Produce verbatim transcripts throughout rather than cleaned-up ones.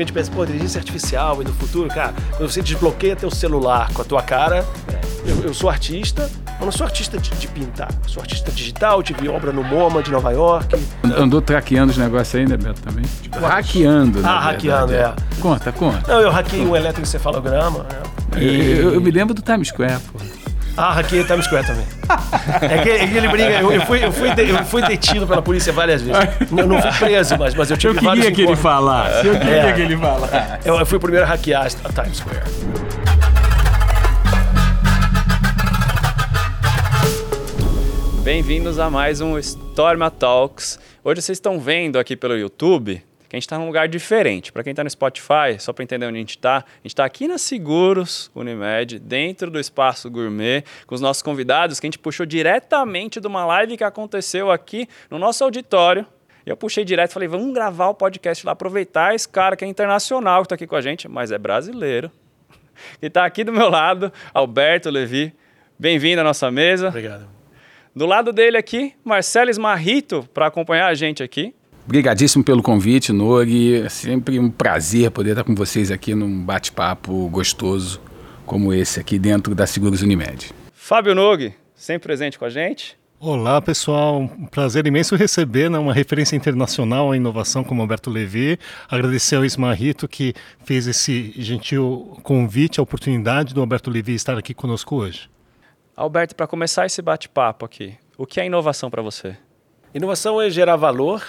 Porque a gente pensa, pô, inteligência artificial e no futuro, cara, quando você desbloqueia teu celular com a tua cara, eu, eu sou artista, eu não sou artista de, de pintar, eu sou artista digital, tive obra no MoMA de Nova York. Andou traqueando os negócios aí, né, Beto, também? Tipo, hackeando, né? Ah, hackeando, é. Conta, conta. Não, eu hackeei um eletroencefalograma, né? E... Eu, eu me lembro do Times Square, pô. Ah, hackeei Times Square também. É que ele briga, eu, eu, fui, eu, fui de, eu fui detido pela polícia várias vezes. Eu não fui preso, mas, mas eu tive eu vários encontros. Eu queria que ele falasse, eu queria é, que ele falasse. Eu, eu fui o primeiro a hackear a Times Square. Bem-vindos a mais um Storm Talks. Hoje vocês estão vendo aqui pelo YouTube... que a gente está num lugar diferente. Para quem está no Spotify, só para entender onde a gente está, a gente está aqui na Seguros Unimed, dentro do Espaço Gourmet, com os nossos convidados, que a gente puxou diretamente de uma live que aconteceu aqui no nosso auditório. E eu puxei direto e falei, vamos gravar o podcast lá, aproveitar esse cara que é internacional, que está aqui com a gente, mas é brasileiro. E está aqui do meu lado, Alberto Levy. Bem-vindo à nossa mesa. Obrigado. Do lado dele aqui, Marcelo Smarrito, para acompanhar a gente aqui. Obrigadíssimo pelo convite, Nogi. É sempre um prazer poder estar com vocês aqui num bate-papo gostoso como esse aqui dentro da Seguros Unimed. Fábio Nogi, sempre presente com a gente. Olá, pessoal. Um prazer imenso receber, né, uma referência internacional à inovação como Alberto Levy. Agradecer ao Smarrito que fez esse gentil convite, a oportunidade do Alberto Levy estar aqui conosco hoje. Alberto, para começar esse bate-papo aqui, o que é inovação para você? Inovação é gerar valor...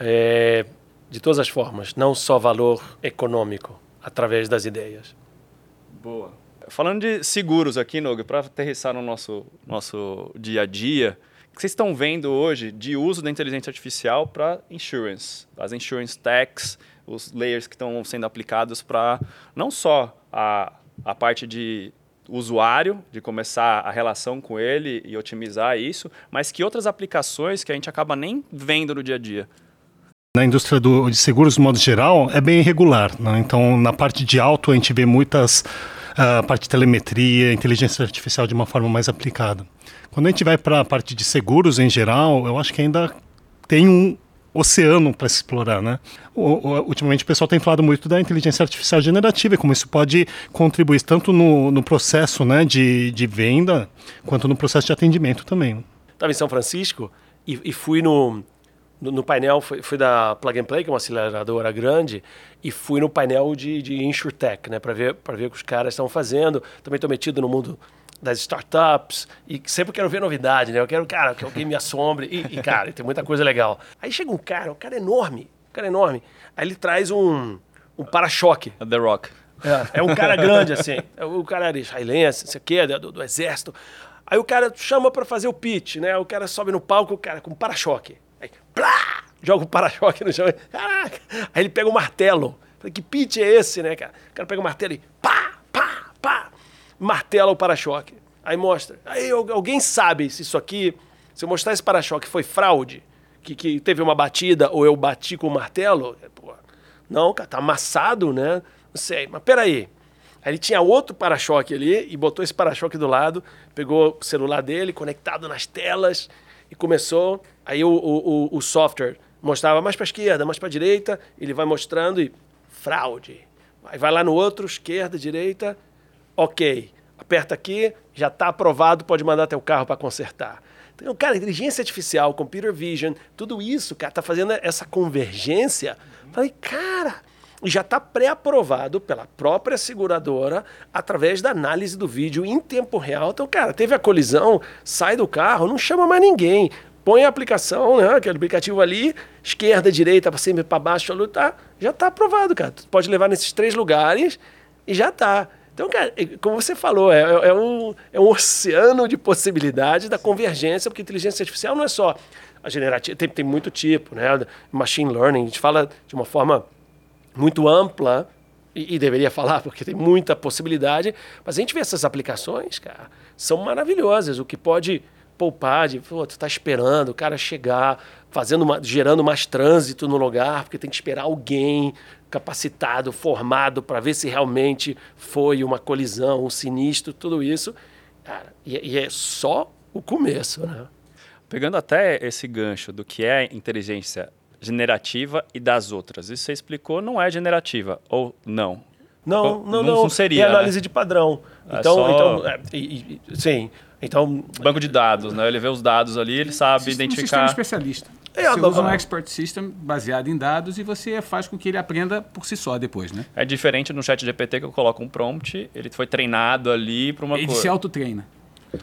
É, de todas as formas, não só valor econômico, através das ideias. Boa. Falando de seguros aqui, Nogi, para aterrissar no nosso, nosso dia a dia, o que vocês estão vendo hoje de uso da inteligência artificial para insurance, as insurance techs, os layers que estão sendo aplicados para não só a, a parte de... usuário, de começar a relação com ele e otimizar isso, mas que outras aplicações que a gente acaba nem vendo no dia a dia? Na indústria do, de seguros, de modo geral, é bem irregular, né? Então, na parte de auto, a gente vê muitas uh, parte de telemetria, inteligência artificial de uma forma mais aplicada. Quando a gente vai para a parte de seguros em geral, eu acho que ainda tem um oceano para se explorar, né? O, o, ultimamente o pessoal tem falado muito da inteligência artificial generativa e como isso pode contribuir tanto no, no processo, né, de, de venda quanto no processo de atendimento também. Estava em São Francisco e, e fui no, no, no painel, fui, fui da Plug and Play, que é uma aceleradora grande, e fui no painel de, de InsurTech, né, para ver, para ver o que os caras estão fazendo. Também estou metido no mundo... das startups, e sempre quero ver novidade, né? Eu quero, cara, que alguém me assombre, e, e cara, tem muita coisa legal. Aí chega um cara, um cara enorme, um cara enorme, aí ele traz um, um para-choque. The Rock. É, é um cara grande, assim, é o cara israelense, não sei o quê, do, do exército. Aí o cara chama pra fazer o pitch, né? O cara sobe no palco, o cara com um para-choque. Aí, plá, joga o para-choque no chão, caraca! Aí ele pega o martelo. Falei, que pitch é esse, né, cara? O cara pega o martelo e pá, pá, pá. Martela o para-choque. Aí mostra. Aí alguém sabe se isso aqui, se eu mostrar esse para-choque foi fraude, que, que teve uma batida ou eu bati com o martelo? Pô, não, cara, tá amassado, né? Não sei, mas peraí. Aí ele tinha outro para-choque ali e botou esse para-choque do lado, pegou o celular dele, conectado nas telas e começou. Aí o, o, o software mostrava mais para esquerda, mais para direita, ele vai mostrando e fraude. Aí vai lá no outro, esquerda, direita... Ok, aperta aqui, já está aprovado, pode mandar teu carro para consertar. Então, cara, inteligência artificial, computer vision, tudo isso, cara, está fazendo essa convergência. Falei, cara, já está pré-aprovado pela própria seguradora através da análise do vídeo em tempo real. Então, cara, teve a colisão, sai do carro, não chama mais ninguém. Põe a aplicação, né, aquele aplicativo ali, esquerda, direita, para cima, para baixo, tá, já está aprovado, cara. Tu pode levar nesses três lugares e já está. Então, cara, como você falou, é, é, um, é um oceano de possibilidades da convergência, porque inteligência artificial não é só a generativa, tem, tem muito tipo, né? Machine learning, a gente fala de uma forma muito ampla, e, e deveria falar, porque tem muita possibilidade, mas a gente vê essas aplicações, cara, são maravilhosas, o que pode poupar de, pô, tu tá esperando o cara chegar, fazendo uma, gerando mais trânsito no lugar, porque tem que esperar alguém... capacitado, formado, para ver se realmente foi uma colisão, um sinistro, tudo isso. Cara, e, e é só o começo, né? Pegando até esse gancho do que é inteligência generativa e das outras. Isso você explicou, não é generativa, ou não? Não, ou, não, não, não seria, é análise, né? De padrão. É então, só... então é, e, e, sim, então... Banco de dados, né? Ele vê os dados ali, ele sabe um identificar... Um sistema especialista. É, você usa um expert system baseado em dados e você faz com que ele aprenda por si só depois, né? É diferente no chat G P T, que eu coloco um prompt, ele foi treinado ali para uma ele coisa. Ele se autotreina.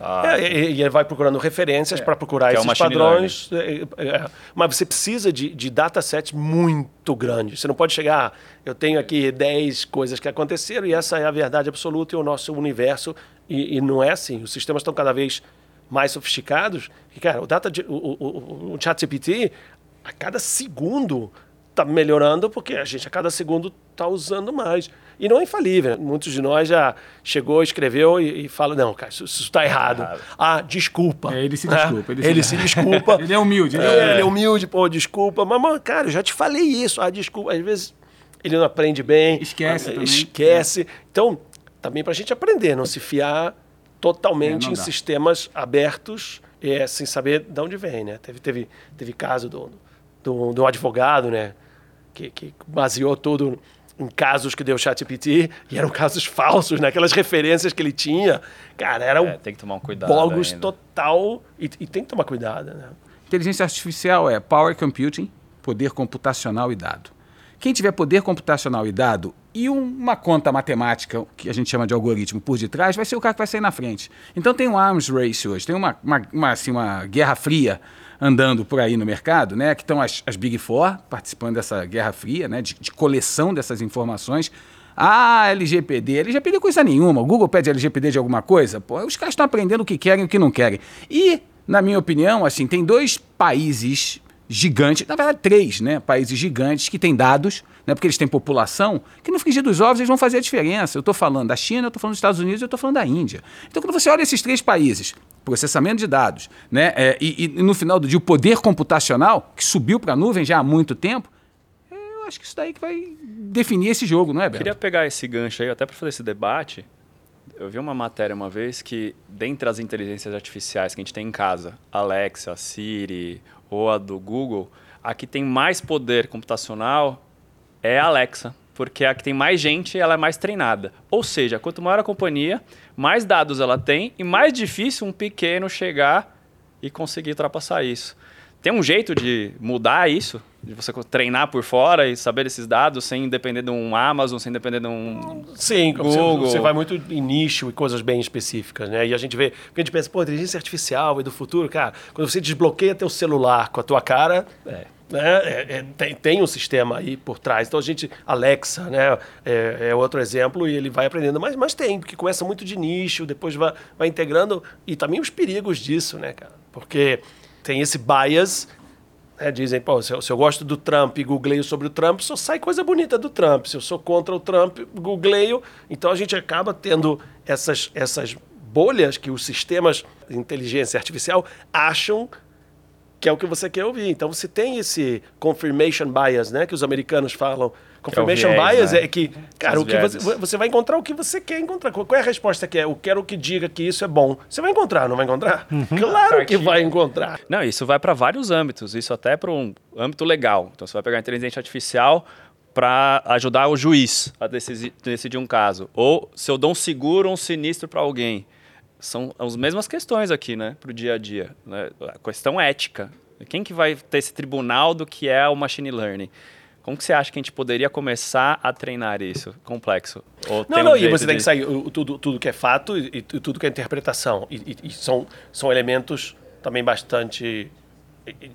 Ah. É, e ele vai procurando referências é, para procurar esses é padrões. É, é. Mas você precisa de, de datasets muito grandes. Você não pode chegar, eu tenho aqui dez coisas que aconteceram e essa é a verdade absoluta e o nosso universo. E, e não é assim. Os sistemas estão cada vez mais sofisticados. E, cara, o, data, o, o, o ChatGPT, a cada segundo, está melhorando porque a gente a cada segundo está usando mais. E não é infalível. Muitos de nós já chegou, escreveu e, e fala, não, cara, isso está errado. errado. Ah, desculpa. É, ele se desculpa. Ele, ele se desculpa. Ele é humilde. Ele é, é. ele é humilde, pô, desculpa. Mas, mano, cara, eu já te falei isso. Ah, desculpa. Às vezes ele não aprende bem. Esquece ah, também. Esquece. É. Então, também para a gente aprender, não se fiar totalmente é, em dá. sistemas abertos, é, sem saber de onde vem, né? Teve, teve, teve caso do, do, do advogado, né? Que, que baseou tudo... em casos que deu ChatGPT, e eram casos falsos, naquelas né? referências que ele tinha. Cara, era um, é, tem que tomar um cuidado bogus ainda. Total. E, e tem que tomar cuidado. Né? Inteligência artificial é power computing, poder computacional e dado. Quem tiver poder computacional e dado e uma conta matemática, que a gente chama de algoritmo, por detrás, vai ser o cara que vai sair na frente. Então tem um arms race hoje, tem uma, uma, uma, assim, uma guerra fria andando por aí no mercado, né? Que estão as, as Big Four participando dessa Guerra Fria, né? De, de coleção dessas informações. Ah, L G P D. L G P D é coisa nenhuma. O Google pede L G P D de alguma coisa? Pô, os caras estão aprendendo o que querem e o que não querem. E, na minha opinião, assim, tem dois países gigantes, na verdade três, né? Países gigantes que têm dados, né? Porque eles têm população, que no frigir dos ovos eles vão fazer a diferença. Eu estou falando da China, eu estou falando dos Estados Unidos, eu estou falando da Índia. Então, quando você olha esses três países... processamento de dados, né? É, e, e no final do dia o poder computacional, que subiu para a nuvem já há muito tempo, eu acho que isso daí que vai definir esse jogo, não é, Beto? Eu queria pegar esse gancho aí, até para fazer esse debate, eu vi uma matéria uma vez que, dentre as inteligências artificiais que a gente tem em casa, Alexa, Siri ou a do Google, a que tem mais poder computacional é a Alexa. Porque a que tem mais gente, ela é mais treinada. Ou seja, quanto maior a companhia, mais dados ela tem e mais difícil um pequeno chegar e conseguir ultrapassar isso. Tem um jeito de mudar isso? De você treinar por fora e saber esses dados sem depender de um Amazon, sem depender de um Sim, Google? Você, você vai muito em nicho e coisas bem específicas, né? E a gente vê... Porque a gente pensa, pô, inteligência artificial e do futuro, cara... Quando você desbloqueia teu celular com a tua cara... É. É, é, tem, tem um sistema aí por trás. Então a gente, Alexa, né, é, é outro exemplo, e ele vai aprendendo, mas, mas tem, porque começa muito de nicho, depois vai, vai integrando, e também os perigos disso, né, cara? Porque tem esse bias, né, dizem, pô, se eu, se eu gosto do Trump e googleio sobre o Trump, só sai coisa bonita do Trump. Se eu sou contra o Trump, googleio. Então a gente acaba tendo essas, essas bolhas que os sistemas de inteligência artificial acham que é o que você quer ouvir. Então, você tem esse confirmation bias, né? Que os americanos falam. Confirmation é viés, bias, né? É que, cara, o que você, você vai encontrar o que você quer encontrar. Qual é a resposta que é? Eu quero que diga que isso é bom. Você vai encontrar, não vai encontrar? Uhum. Claro que vai encontrar. Não, isso vai para vários âmbitos. Isso até para um âmbito legal. Então, você vai pegar a inteligência artificial para ajudar o juiz a decidir, decidir um caso. Ou se eu dou um seguro ou um sinistro para alguém. São as mesmas questões aqui, né, para o dia a dia. Né? A questão ética. Quem que vai ter esse tribunal do que é o machine learning? Como que você acha que a gente poderia começar a treinar isso? Complexo. Ou não, um não, e você de... tem que sair o, tudo, tudo que é fato e, e tudo que é interpretação. E, e, e são, são elementos também bastante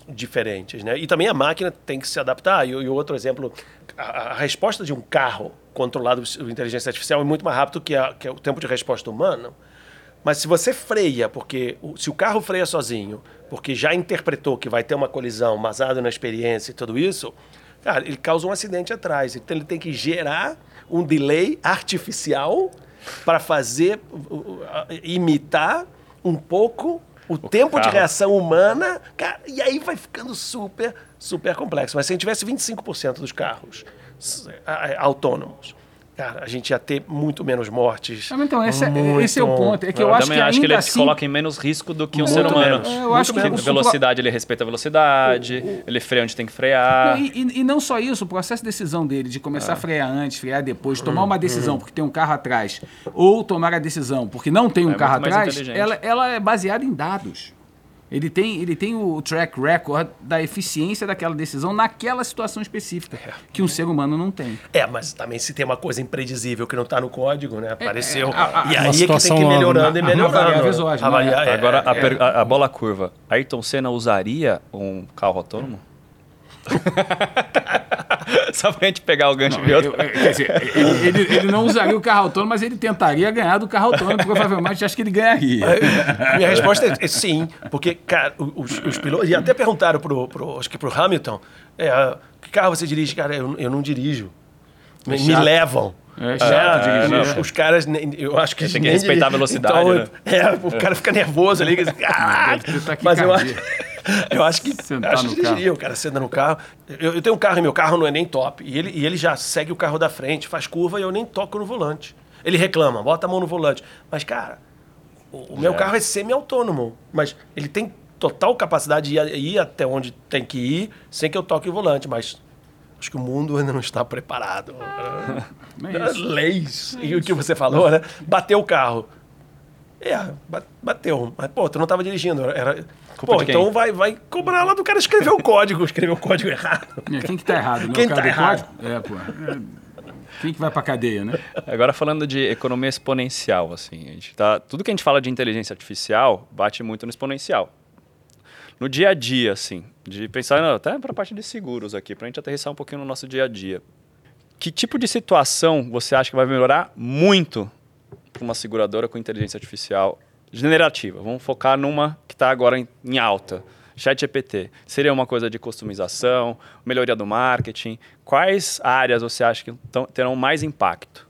diferentes. Né? E também a máquina tem que se adaptar. E, e outro exemplo, a, a resposta de um carro controlado por inteligência artificial é muito mais rápido que, a, que o tempo de resposta humana. Mas se você freia, porque se o carro freia sozinho, porque já interpretou que vai ter uma colisão baseada na experiência e tudo isso, cara, ele causa um acidente atrás. Então ele tem que gerar um delay artificial para fazer, imitar um pouco o, o tempo carro. de reação humana. Cara, e aí vai ficando super, super complexo. Mas se a gente tivesse vinte e cinco por cento dos carros autônomos, cara, a gente ia ter muito menos mortes. Então, esse, muito... esse é o ponto. É que eu, eu acho também que acho que ele assim... se coloca em menos risco do que um ser humano. É, eu acho que a velocidade, ele respeita a velocidade, o, o... ele freia onde tem que frear. E, e, e não só isso, o processo de decisão dele, de começar ah. a frear antes, frear depois, tomar hum, uma decisão hum. porque tem um carro atrás, ou tomar a decisão porque não tem um é carro atrás, ela, ela é baseada em dados. Ele tem, ele tem o track record da eficiência daquela decisão naquela situação específica, é. que um ser humano não tem. É, mas também se tem uma coisa imprevisível que não está no código, né? Apareceu. É, é, a, a, e aí é que tem que ir melhorando e melhorando. Agora, a bola curva. Ayrton Senna usaria um carro autônomo? Só pra gente pegar o gancho não, de outro. Eu, eu, quer dizer, ele, ele, ele não usaria o carro autônomo, mas ele tentaria ganhar do carro autônomo, provavelmente acho que ele ganharia. Minha resposta é sim, porque cara, os, os pilotos... E até perguntaram pro, pro, acho que pro Hamilton, é, que carro você dirige? Cara, eu, eu não dirijo. Me, me levam. É chato ah, dirigir. Os, os caras, eu acho que... Tem que respeitar a velocidade, então, né? É, o cara fica nervoso ali. Ah, mas eu acho... Eu acho que, acho que dirigia, o cara senta no carro. Eu, eu tenho um carro e meu carro não é nem top. E ele, e ele já segue o carro da frente, faz curva e eu nem toco no volante. Ele reclama, bota a mão no volante. Mas, cara, o, o meu é. carro é semi-autônomo. Mas ele tem total capacidade de ir, ir até onde tem que ir sem que eu toque o volante. Mas acho que o mundo ainda não está preparado. É Leis. É e o que você falou, né? Bateu o carro. É, bateu. Mas, pô, tu não estava dirigindo. Era... Pô, então vai, vai cobrar lá do cara escrever o código. Escrever o código errado. É, quem que tá errado? Né? Quem o cara tá errado? Código? É, pô. Quem que vai pra cadeia, né? Agora falando de economia exponencial, assim, a gente tá, tudo que a gente fala de inteligência artificial bate muito no exponencial. No dia a dia, assim, de pensar não, até pra parte de seguros aqui, pra gente aterrissar um pouquinho no nosso dia a dia. Que tipo de situação você acha que vai melhorar muito para uma seguradora com inteligência artificial generativa? Vamos focar numa que está agora em, em alta, ChatGPT. Seria uma coisa de customização, melhoria do marketing? Quais áreas você acha que tão, terão mais impacto?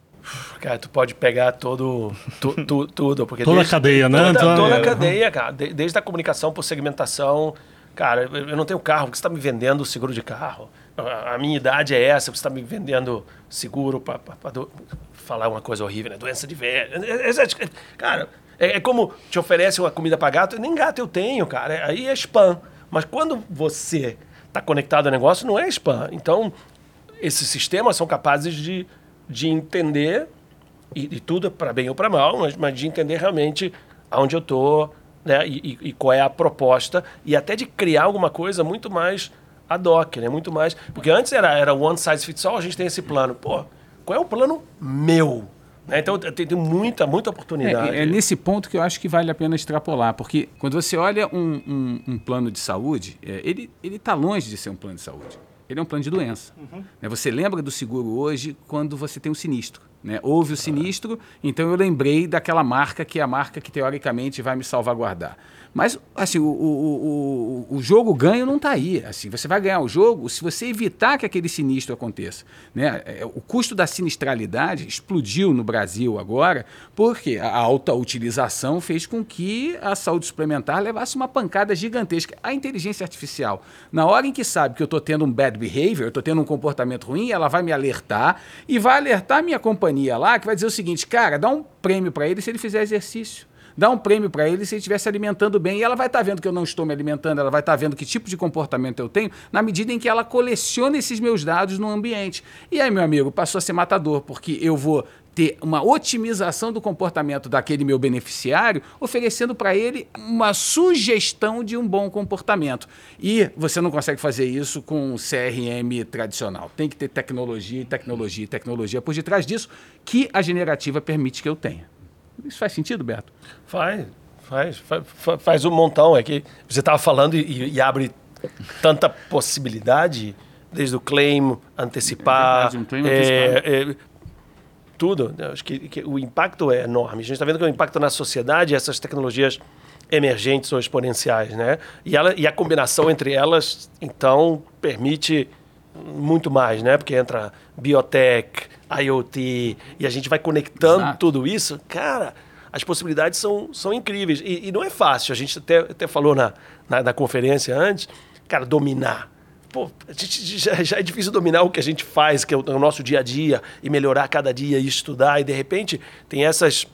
Cara, tu pode pegar todo, tu, tu, tudo. Porque toda desde, a cadeia, né? Toda, toda a cadeia, cara. De, desde a comunicação por segmentação. Cara, eu não tenho carro, porque você está me vendendo seguro de carro. A minha idade é essa, você está me vendendo seguro para do... falar uma coisa horrível, né? Doença de velho. Cara... É como te oferece uma comida para gato, nem gato eu tenho, cara. Aí é spam. Mas quando você está conectado ao negócio, não é spam. Então, esses sistemas são capazes de, de entender, e, e tudo é para bem ou para mal, mas, mas de entender realmente aonde eu estou, né? E, e, e qual é a proposta, e até de criar alguma coisa muito mais ad hoc, né? Muito mais. Porque antes era, era one size fits all, a gente tem esse plano. Pô, qual é o plano meu? Então, tem muita, muita oportunidade. É, é nesse ponto que eu acho que vale a pena extrapolar, porque quando você olha um, um, um plano de saúde, é, ele ele está longe de ser um plano de saúde. Ele é um plano de doença. Uhum. Né? Você lembra do seguro hoje quando você tem um sinistro. Né? Houve o sinistro, então eu lembrei daquela marca que é a marca que, teoricamente, vai me salvaguardar. Mas, assim, o, o, o, o jogo ganho não está aí. Assim, você vai ganhar o jogo se você evitar que aquele sinistro aconteça. Né? O custo da sinistralidade explodiu no Brasil agora porque a alta utilização fez com que a saúde suplementar levasse uma pancada gigantesca. A inteligência artificial, na hora em que sabe que eu estou tendo um bad behavior, eu estou tendo um comportamento ruim, ela vai me alertar e vai alertar a minha companhia lá, que vai dizer o seguinte, cara, dá um prêmio para ele se ele fizer exercício. Dá um prêmio para ele se ele estiver se alimentando bem. E ela vai estar vendo que eu não estou me alimentando, ela vai estar vendo que tipo de comportamento eu tenho, na medida em que ela coleciona esses meus dados no ambiente. E aí, meu amigo, passou a ser matador, porque eu vou ter uma otimização do comportamento daquele meu beneficiário, oferecendo para ele uma sugestão de um bom comportamento. E você não consegue fazer isso com um C R M tradicional. Tem que ter tecnologia, tecnologia, tecnologia por detrás disso, que a generativa permite que eu tenha. Isso faz sentido, Beto? Faz, faz, faz, faz um montão. É que você estava falando e, e abre tanta possibilidade, desde o claim, antecipar, é verdade, um claim é, é, tudo. Acho que, que o impacto é enorme. A gente está vendo que o impacto na sociedade, essas tecnologias emergentes ou exponenciais, né? E, ela, e a combinação entre elas, então, permite muito mais, né? Porque entra biotech, IoT, e a gente vai conectando Exato. tudo isso, cara, as possibilidades são, são incríveis. E, e não é fácil, a gente até, até falou na, na, na conferência antes, cara, dominar. pô, a gente já, já é difícil dominar o que a gente faz, que é o, o nosso dia a dia, e melhorar cada dia, e estudar, e de repente tem essas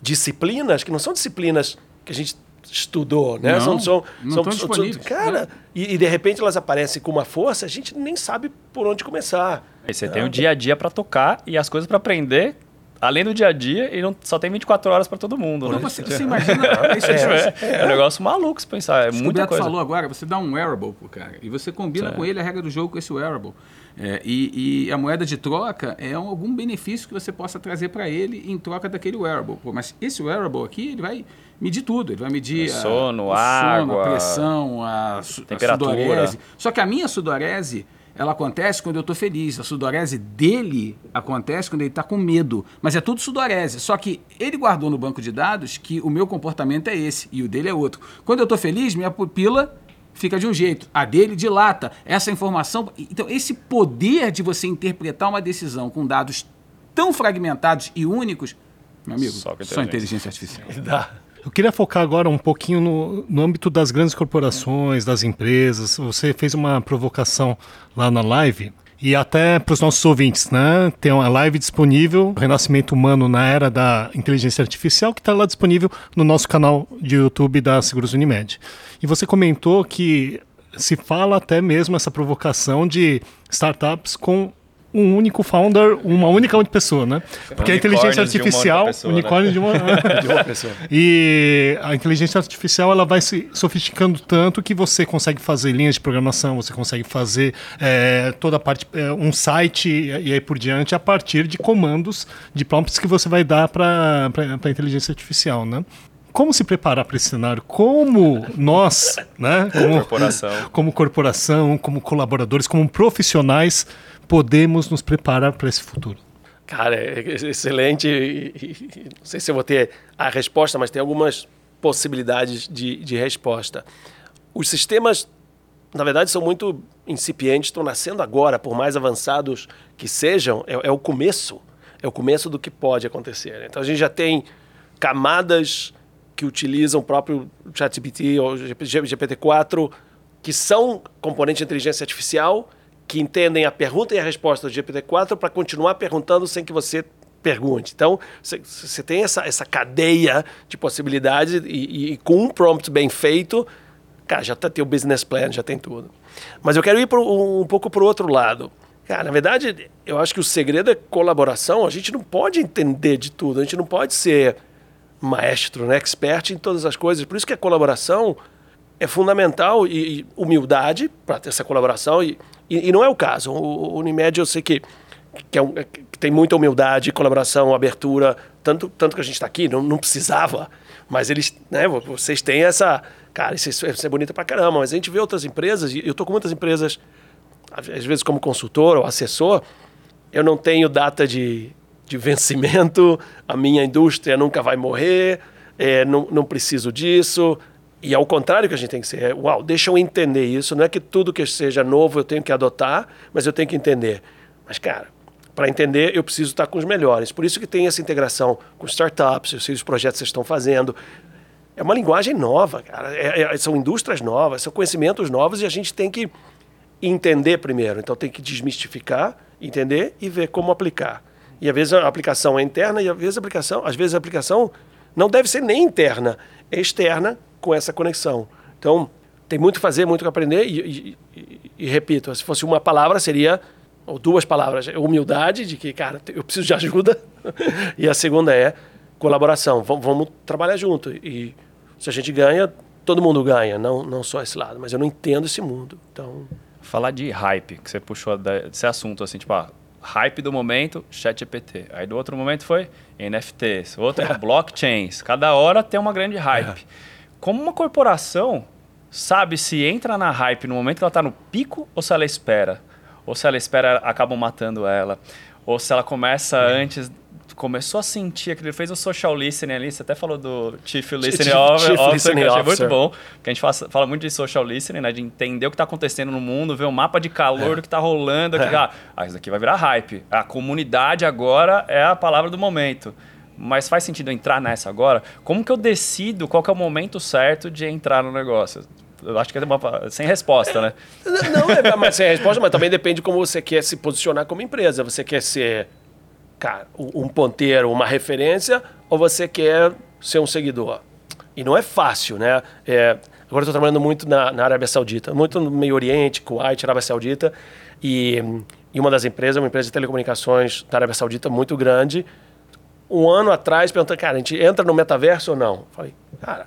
disciplinas que não são disciplinas que a gente estudou, né? Não, são, são, não são, são, cara, e, e de repente elas aparecem com uma força, a gente nem sabe por onde começar. E você, né, tem o dia a dia para tocar e as coisas para aprender. Além do dia a dia, ele não, só tem vinte e quatro horas para todo mundo. Não, né? Você, você imagina. Isso é, é, é, é um negócio maluco se pensar. É muita coisa. O Beto falou agora, você dá um wearable pro cara e você combina certo. com ele a regra do jogo com esse wearable. É, e, e a moeda de troca é algum benefício que você possa trazer para ele em troca daquele wearable. Pô, mas esse wearable aqui, ele vai medir tudo. Ele vai medir o sono, a, a, água, sono, a pressão, a, a temperatura. A sudorese. Só que a minha sudorese... ela acontece quando eu estou feliz. A sudorese dele acontece quando ele está com medo. Mas é tudo sudorese. Só que ele guardou no banco de dados que o meu comportamento é esse e o dele é outro. Quando eu estou feliz, minha pupila fica de um jeito. A dele dilata. Essa informação... Então, esse poder de você interpretar uma decisão com dados tão fragmentados e únicos... Meu amigo, só, só inteligência artificial. Dá. Eu queria focar agora um pouquinho no, no âmbito das grandes corporações, das empresas. Você fez uma provocação lá na live e até para os nossos ouvintes, né? Tem uma live disponível, Renascimento Humano na Era da Inteligência Artificial, que está lá disponível no nosso canal de YouTube da Seguros Unimed. E você comentou que se fala até mesmo essa provocação de startups com um único founder, uma única pessoa, né? Porque a inteligência artificial... Unicórnio de uma pessoa. E a inteligência artificial, ela vai se sofisticando tanto que você consegue fazer linhas de programação, você consegue fazer é, toda a parte, é, um site e aí por diante, a partir de comandos, de prompts que você vai dar para a inteligência artificial, né? Como se preparar para esse cenário? Como nós, né? Como corporação, como, corporação, como colaboradores, como profissionais, podemos nos preparar para esse futuro? Cara, excelente. Não sei se eu vou ter a resposta, mas tem algumas possibilidades de, de resposta. Os sistemas, na verdade, são muito incipientes, estão nascendo agora, por mais avançados que sejam, é, é o começo. É o começo do que pode acontecer. Então, a gente já tem camadas que utilizam o próprio ChatGPT ou G P T quatro, que são componentes de inteligência artificial, que entendem a pergunta e a resposta do G P T quatro para continuar perguntando sem que você pergunte. Então, você tem essa, essa cadeia de possibilidades e, e, e com um prompt bem feito, cara, já tá, tem o business plan, já tem tudo. Mas eu quero ir pro, um, um pouco para o outro lado. Cara, na verdade, eu acho que o segredo é colaboração. A gente não pode entender de tudo, a gente não pode ser maestro, né? Expert em todas as coisas. Por isso que a colaboração é fundamental e, e humildade para ter essa colaboração e, e, e não é o caso. O, o Unimed eu sei que, que, é um, que tem muita humildade, colaboração, abertura, tanto, tanto que a gente está aqui, não, não precisava, mas eles, né, vocês têm essa... Cara, isso, isso é bonito pra caramba, mas a gente vê outras empresas, e eu estou com muitas empresas, às vezes como consultor ou assessor, eu não tenho data de, de vencimento, a minha indústria nunca vai morrer, é, não, não preciso disso... E ao contrário que a gente tem que ser, é, uau, deixa eu entender isso. Não é que tudo que seja novo eu tenho que adotar, mas eu tenho que entender. Mas, cara, para entender eu preciso estar com os melhores. Por isso que tem essa integração com startups, eu sei os projetos que vocês estão fazendo. É uma linguagem nova, cara. É, é, são indústrias novas, são conhecimentos novos e a gente tem que entender primeiro. Então tem que desmistificar, entender e ver como aplicar. E às vezes a aplicação é interna e às vezes a aplicação, às vezes a aplicação não deve ser nem interna, é externa, com essa conexão. Então, tem muito a fazer, muito que aprender e, e, e, e repito, se fosse uma palavra seria, ou duas palavras, humildade, de que, cara, eu preciso de ajuda e a segunda é colaboração, v- vamos trabalhar junto e se a gente ganha, todo mundo ganha, não, não só esse lado, mas eu não entendo esse mundo, então... Falar de hype, que você puxou desse assunto, assim, tipo, ah, hype do momento, ChatGPT. Aí do outro momento foi N F Ts, outro é blockchains, cada hora tem uma grande hype. É. Como uma corporação sabe se entra na hype no momento que ela está no pico ou se ela espera? Ou se ela espera, acabam matando ela? Ou se ela começa é. antes, começou a sentir, que ele fez o social listening ali, você até falou do Chief Listening Officer, que eu achei muito bom, porque a gente fala, fala muito de social listening, né, de entender o que está acontecendo no mundo, ver um mapa de calor, é. o que está rolando, que, é. ah, isso daqui vai virar hype. A comunidade agora é a palavra do momento. Mas faz sentido entrar nessa agora? Como que eu decido qual que é o momento certo de entrar no negócio? Eu acho que é uma, sem resposta, né? Não, é, mas sem resposta, mas também depende de como você quer se posicionar como empresa. Você quer ser, cara, um ponteiro, uma referência, ou você quer ser um seguidor? E não é fácil, né? É, agora eu estou trabalhando muito na, na Arábia Saudita, muito no Meio Oriente, Kuwait, Arábia Saudita, e, e uma das empresas, uma empresa de telecomunicações da Arábia Saudita muito grande, um ano atrás, perguntando, cara, a gente entra no metaverso ou não? Eu falei, cara,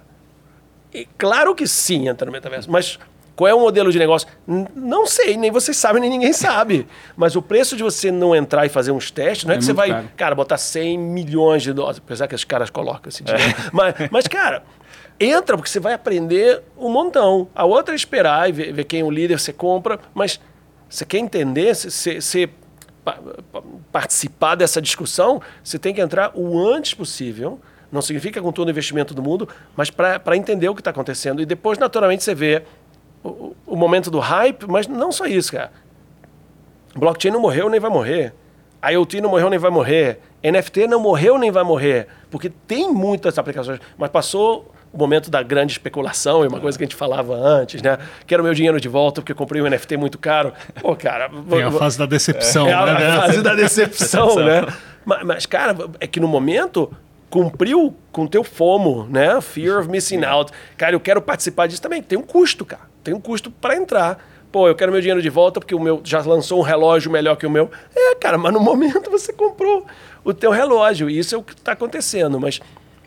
e claro que sim, entra no metaverso, mas qual é o modelo de negócio? N- não sei, nem vocês sabem, nem ninguém sabe, mas o preço de você não entrar e fazer uns testes, não é, é que você vai, caro. cara, botar cem milhões de dólares, apesar que os caras colocam esse dinheiro, é. mas, mas, cara... Entra, porque você vai aprender um montão. A outra é esperar e ver, ver quem é o líder, você compra. Mas você quer entender, você, você participar dessa discussão, você tem que entrar o antes possível. Não significa com todo o investimento do mundo, mas para entender o que está acontecendo. E depois, naturalmente, você vê o, o momento do hype, mas não só isso, cara. Blockchain não morreu nem vai morrer. IoT não morreu nem vai morrer. N F T não morreu nem vai morrer. Porque tem muitas aplicações, mas passou... o momento da grande especulação, é uma coisa que a gente falava antes, né? Quero meu dinheiro de volta porque eu comprei um N F T muito caro. Pô, cara... Vou, é a fase vou... da decepção, é, né? É a fase da decepção, né? Mas, mas, cara, é que no momento cumpriu com o teu FOMO, né? Fear of missing out. Cara, eu quero participar disso também. Tem um custo, cara. Tem um custo para entrar. Pô, eu quero meu dinheiro de volta porque o meu já lançou um relógio melhor que o meu. É, cara, mas no momento você comprou o teu relógio. E isso é o que está acontecendo, mas...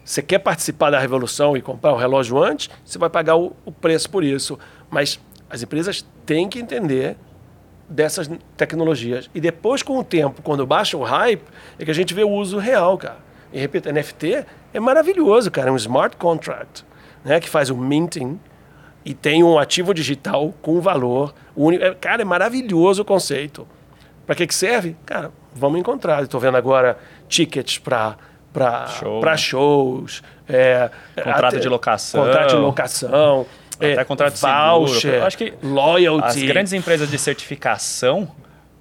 Você quer participar da revolução e comprar o relógio antes, você vai pagar o, o preço por isso. Mas as empresas têm que entender dessas tecnologias. E depois, com o tempo, quando baixa o hype, é que a gente vê o uso real, cara. E, repito, N F T é maravilhoso, cara. É um smart contract, né, que faz o minting e tem um ativo digital com valor único. Cara, é maravilhoso o conceito. Para que que serve? Cara, vamos encontrar. Estou vendo agora tickets para... para Show, né? shows, é, contrato até, de locação, contrato de locação, até é, contrato de voucher, seguro. Eu acho que loyalty. As grandes empresas de certificação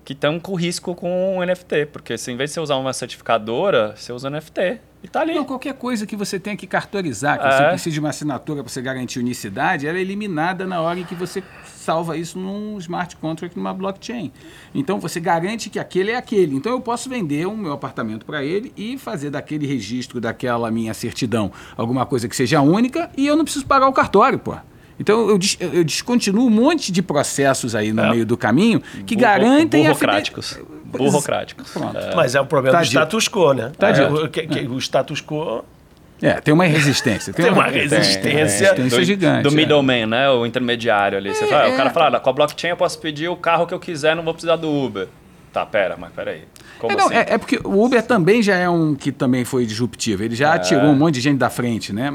que estão com risco com o N F T, porque se em vez de você usar uma certificadora, você usa o N F T e tá ali. Não, qualquer coisa que você tenha que cartorizar, que é. você precisa de uma assinatura para você garantir unicidade, ela é eliminada na hora em que você salva isso num smart contract, numa blockchain. Então você garante que aquele é aquele. Então eu posso vender o meu apartamento para ele e fazer daquele registro, daquela minha certidão, alguma coisa que seja única e eu não preciso pagar o cartório, pô. Então, eu, des- eu descontinuo um monte de processos aí no é. meio do caminho que Burro, garantem... Burrocráticos. Fide... Burrocráticos. Pronto. É. Mas é o problema tá do dito. status quo, né? Tá é. O, que, que, o status quo... É, tem uma resistência. Tem, tem uma, uma resistência. Tem, resistência do, gigante. Do middleman, é. né? O intermediário ali. Você é, fala, é. O cara fala, ah, com a blockchain eu posso pedir o carro que eu quiser, não vou precisar do Uber. Tá, pera, mas peraí. Como é, não, assim? é, é porque o Uber também já é um que também foi disruptivo. Ele já é. atirou um monte de gente da frente, né?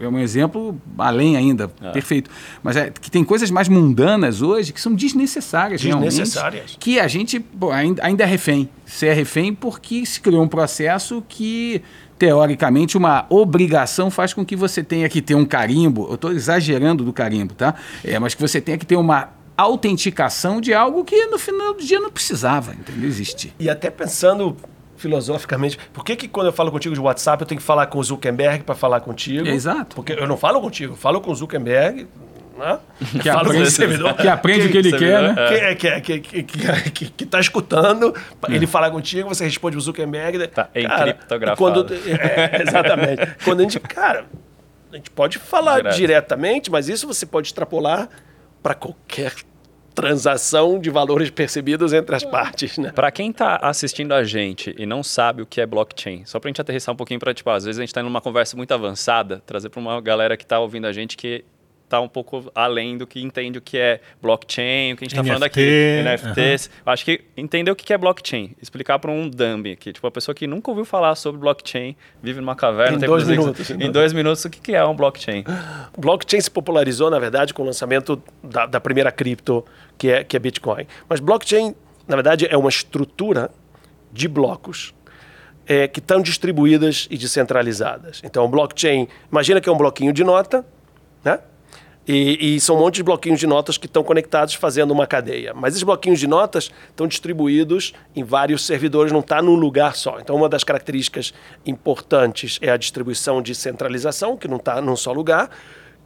É um exemplo além ainda, é. perfeito. Mas é, que tem coisas mais mundanas hoje que são desnecessárias. Desnecessárias. Que a gente pô, ainda, ainda é refém. Você é refém porque se criou um processo que... Teoricamente, uma obrigação faz com que você tenha que ter um carimbo, eu estou exagerando do carimbo, tá? É, mas que você tenha que ter uma autenticação de algo que no final do dia não precisava, entendeu? Existir. E até pensando filosoficamente, por que que quando eu falo contigo de WhatsApp eu tenho que falar com o Zuckerberg para falar contigo? É, exato. Porque eu não falo contigo, eu falo com o Zuckerberg... Né? Que, aprende, servidor, que aprende que, o que ele servidor, quer, né? Que está escutando, é. ele fala contigo, você responde o Zuckerberg. Tá, é encriptografado. É, exatamente. Quando a gente, cara, a gente pode falar Direto. diretamente, mas isso você pode extrapolar para qualquer transação de valores percebidos entre as partes, né? Para quem está assistindo a gente e não sabe o que é blockchain, só para a gente aterrissar um pouquinho, para tipo, às vezes a gente está numa conversa muito avançada, trazer para uma galera que está ouvindo a gente que está um pouco além do que entende o que é blockchain, o que a gente está falando aqui, N F Ts. Uhum. Acho que entender o que é blockchain, explicar para um dummy aqui, tipo, a pessoa que nunca ouviu falar sobre blockchain, vive numa caverna... Em tem dois minutos. Em dois minutos, o que é um blockchain? Blockchain se popularizou, na verdade, com o lançamento da, da primeira cripto, que é, que é Bitcoin. Mas blockchain, na verdade, é uma estrutura de blocos é, que estão distribuídas e descentralizadas. Então, o blockchain... Imagina que é um bloquinho de nota, né? E, e são um monte de bloquinhos de notas que estão conectados fazendo uma cadeia. Mas esses bloquinhos de notas estão distribuídos em vários servidores, não está num lugar só. Então, uma das características importantes é a distribuição de centralização, que não está num só lugar.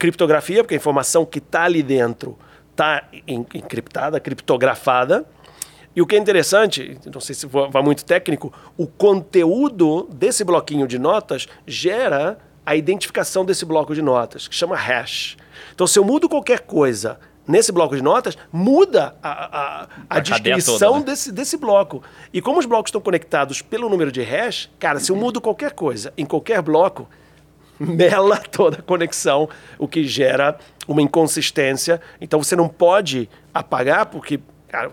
criptografia, porque a informação que está ali dentro está encriptada, criptografada. E o que é interessante, não sei se vai muito técnico, o conteúdo desse bloquinho de notas gera a identificação desse bloco de notas, que chama hash. Então, se eu mudo qualquer coisa nesse bloco de notas, muda a, a, a descrição toda, né? desse, desse bloco. E como os blocos estão conectados pelo número de hash, cara, se eu mudo qualquer coisa em qualquer bloco, mela toda a conexão, o que gera uma inconsistência. Então, você não pode apagar, porque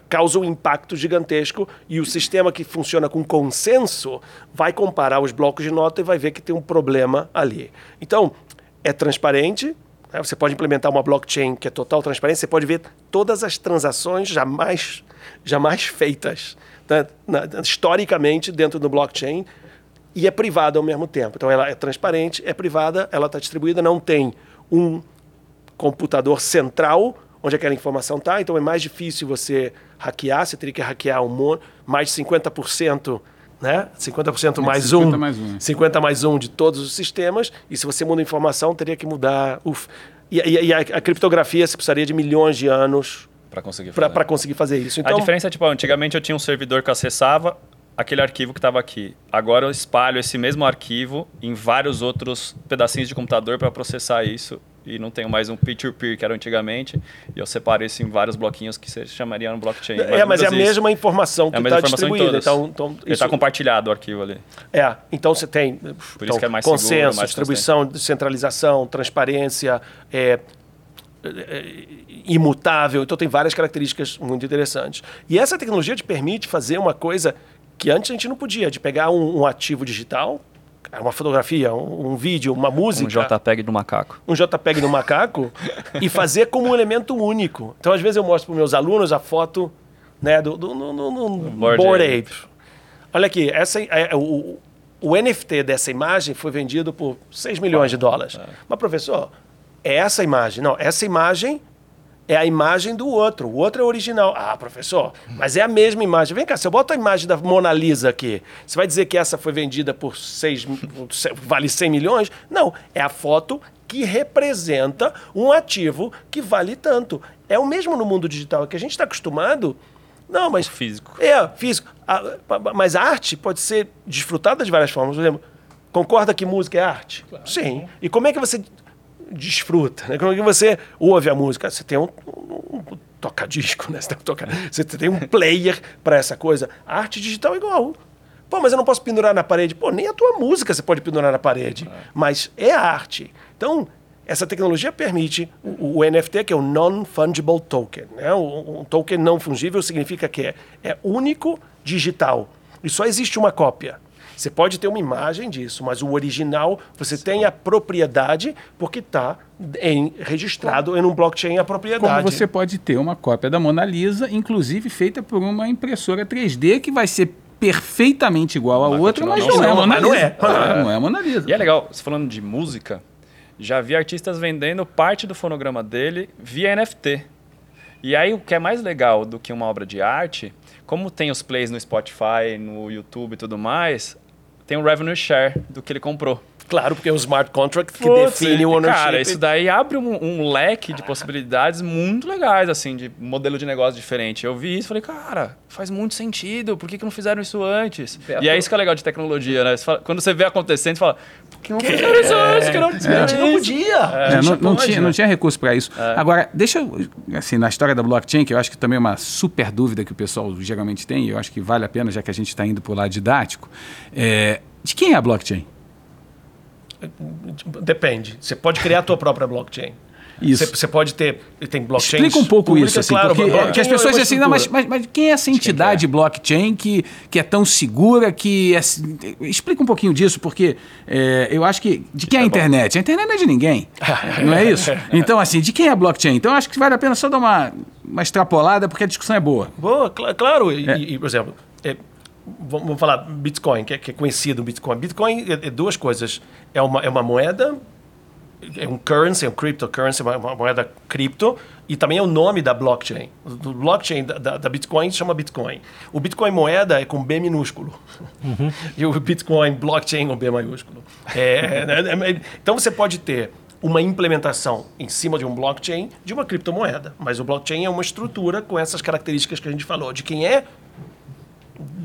causa um impacto gigantesco, e o sistema que funciona com consenso vai comparar os blocos de nota e vai ver que tem um problema ali. Então, é transparente, né? Você pode implementar uma blockchain que é total transparência, você pode ver todas as transações jamais, jamais feitas, né? Na, historicamente dentro do blockchain, e é privada ao mesmo tempo. Então, ela é transparente, é privada, ela está distribuída, não tem um computador central onde aquela informação está, então é mais difícil você hackear, você teria que hackear um monte, mais de cinquenta por cento, né? cinquenta por cento mais um, cinquenta mais um de todos os sistemas, e se você muda a informação, teria que mudar. Uf. E, e, e a, a criptografia, você precisaria de milhões de anos para conseguir, conseguir fazer isso. Então, a diferença é, tipo, antigamente eu tinha um servidor que acessava aquele arquivo que estava aqui. Agora eu espalho esse mesmo arquivo em vários outros pedacinhos de computador para processar isso. E não tenho mais um peer-to-peer que era antigamente, e eu separo isso em vários bloquinhos que você chamaria um blockchain. É, mas é a mesma informação que está distribuída. Então, então isso está compartilhado o arquivo ali. É, então você tem por então, isso que é mais consenso, seguro, mais distribuição, descentralização, transparência, é, é, é, imutável. Então tem várias características muito interessantes. E essa tecnologia te permite fazer uma coisa que antes a gente não podia, de pegar um, um ativo digital, uma fotografia, um, um vídeo, uma música... Um JPEG do macaco. Um JPEG do macaco e fazer como um elemento único. Então, às vezes, eu mostro para os meus alunos a foto, né, do, do, do, do, do Bored Ape. Ape. Olha aqui, essa, é, o, o N F T dessa imagem foi vendido por seis milhões de dólares. É. Mas, professor, é essa imagem? Não, essa imagem é a imagem do outro. O outro é original. Ah, professor, mas é a mesma imagem. Vem cá, se eu boto a imagem da Mona Lisa aqui, você vai dizer que essa foi vendida por seis, vale cem milhões? Não, é a foto que representa um ativo que vale tanto. É o mesmo no mundo digital, que a gente está acostumado... Não, mas... O físico. É, físico. Mas a arte pode ser desfrutada de várias formas. Por exemplo, concorda que música é arte? Claro. Sim. E como é que você... desfruta, né? Quando você ouve a música, você tem um, um, um toca-disco, né? Você tem um, toca... você tem um player para essa coisa. A arte digital é igual. Pô, mas eu não posso pendurar na parede. Pô, nem a tua música você pode pendurar na parede. É. Mas é arte. Então, essa tecnologia permite o, o N F T, que é o Non-Fungible Token, né? Um, um token não fungível significa que é, é único digital. E só existe uma cópia. Você pode ter uma imagem disso, mas o original você Sim. tem a propriedade porque está registrado como, em um blockchain a propriedade. Como você pode ter uma cópia da Mona Lisa, inclusive feita por uma impressora três D que vai ser perfeitamente igual à outra, mas não, não, é Mona Lisa. Não é. Ah, não é a Mona Lisa. E é legal, você falando de música, já vi artistas vendendo parte do fonograma dele via N F T. E aí o que é mais legal do que uma obra de arte, como tem os plays no Spotify, no YouTube e tudo mais... tem um revenue share do que ele comprou. Claro, porque é um smart contract que Pô, define sim. o ownership. Cara, isso daí abre um, um leque de possibilidades muito legais, assim, de modelo de negócio diferente. Eu vi isso e falei, cara, faz muito sentido, por que, que não fizeram isso antes? Beato. E é isso que é legal de tecnologia, né? Você fala, quando você vê acontecendo, você fala, por que não fizeram isso antes? É. A gente não podia. É. A gente não, não, pode, tinha, né? não tinha recurso para isso. É. Agora, deixa eu, assim, na história da blockchain, que eu acho que também é uma super dúvida que o pessoal geralmente tem, e eu acho que vale a pena, já que a gente está indo para o lado didático, é, de quem é a blockchain? Depende. Você pode criar a tua própria blockchain. Isso. Você, você pode ter... Tem blockchains... Explica um pouco públicas, isso. Assim, claro, porque, é, porque as pessoas dizem assim, não, mas, mas, mas quem é essa entidade quem blockchain que, que é tão segura que... É, explica um pouquinho disso, porque é, eu acho que... De quem é a internet? A internet não é de ninguém. Não é isso? Então, assim, de quem é a blockchain? Então, eu acho que vale a pena só dar uma, uma extrapolada, porque a discussão é boa. Boa, cl- claro. E, é. e, por exemplo... É, vamos falar Bitcoin, que é, que é conhecido o Bitcoin. Bitcoin é, é duas coisas. É uma, é uma moeda, é um currency, é um cryptocurrency, uma, uma moeda cripto, e também é o nome da blockchain. O blockchain da, da, da Bitcoin se chama Bitcoin. O Bitcoin moeda é com B minúsculo. Uhum. E o Bitcoin blockchain com B maiúsculo. É, é, é, então você pode ter uma implementação em cima de um blockchain de uma criptomoeda. Mas o blockchain é uma estrutura com essas características que a gente falou, de quem é,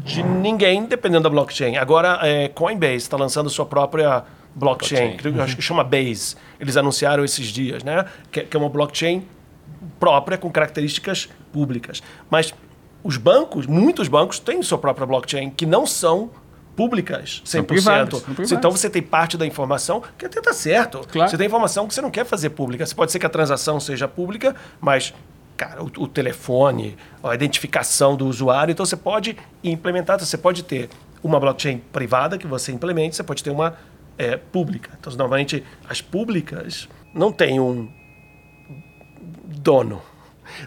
de ninguém, dependendo da blockchain. Agora, é, Coinbase está lançando sua própria blockchain, blockchain. Que acho que chama Base. Eles anunciaram esses dias, né? Que, que é uma blockchain própria, com características públicas. Mas os bancos, muitos bancos, têm sua própria blockchain, que não são públicas, cem por cento. São privados, são privados. Então, você tem parte da informação que até está certo. Claro. Você tem informação que você não quer fazer pública. Você pode ser que a transação seja pública, mas, cara, o, o telefone, a identificação do usuário, então você pode implementar, você pode ter uma blockchain privada que você implemente, você pode ter uma é, pública. Então, normalmente, as públicas não têm um dono.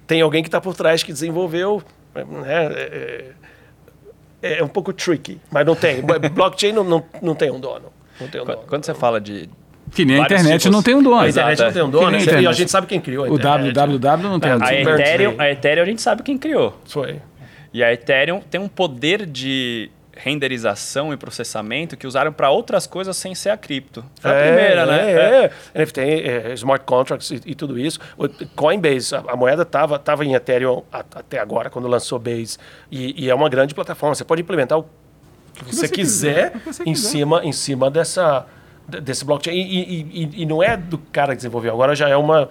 Tem alguém que está por trás, que desenvolveu, né, é, é um pouco tricky, mas não tem. Blockchain não, não, não tem um dono. Não tem um dono. Quando você fala de... Que nem a internet tipos, não tem um dono. A internet não tem um dono. E a, a gente sabe quem criou a internet. O W W W não tem um dono. A Ethereum, a Ethereum a gente sabe quem criou. Foi. E a Ethereum tem um poder de renderização e processamento que usaram para outras coisas sem ser a cripto. Foi é, a primeira, é, né? É, é. N F T, é, smart contracts e, e tudo isso. O Coinbase, a, a moeda estava tava em Ethereum a, até agora, quando lançou Base. E, e é uma grande plataforma. Você pode implementar o que, o que você, você quiser, quiser, você em, quiser. Cima, em cima dessa... desse blockchain. E, e, e não é do cara que desenvolveu. Agora já é uma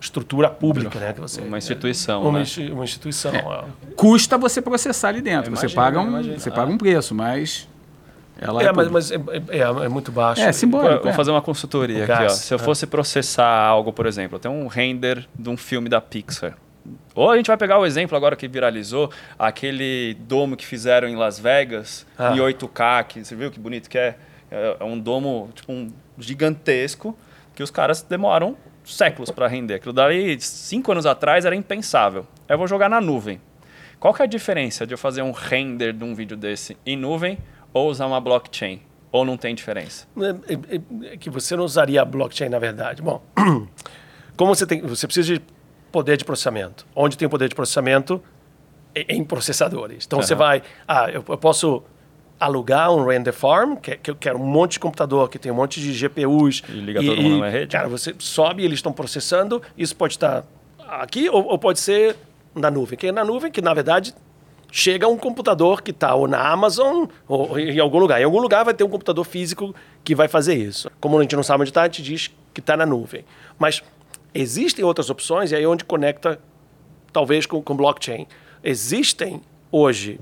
estrutura pública, né? Que você, uma instituição, é, uma, né? Uma instituição. É. Custa você processar ali dentro. Imagina, você paga um, você paga um preço, mas... Ela é, é mas, mas é, é, é muito baixo. É simbólico. Eu vou é. fazer uma consultoria aqui. Ó. Se eu fosse processar algo, por exemplo, tem um render de um filme da Pixar. Ou a gente vai pegar o exemplo agora que viralizou, aquele domo que fizeram em Las Vegas, ah. em oito K, que, você viu que bonito que é? É um domo tipo, um gigantesco que os caras demoram séculos para render. Aquilo dali, cinco anos atrás, era impensável. Eu vou jogar na nuvem. Qual que é a diferença de eu fazer um render de um vídeo desse em nuvem ou usar uma blockchain? Ou não tem diferença? É, é, é que você não usaria a blockchain, na verdade. Bom, como você tem, você precisa de poder de processamento. Onde tem poder de processamento? É em processadores. Então, uhum. você vai... Ah, eu, eu posso... alugar um render farm, que, que eu quero um monte de computador, que tem um monte de G P Us. E liga e, todo mundo e, na rede. Cara, você sobe, eles estão processando. Isso pode estar aqui ou, ou pode ser na nuvem. Que é na nuvem que, na verdade, chega um computador que está ou na Amazon ou em algum lugar. Em algum lugar vai ter um computador físico que vai fazer isso. Como a gente não sabe onde está, a gente diz que está na nuvem. Mas existem outras opções, e aí é onde conecta, talvez, com, com blockchain. Existem, hoje...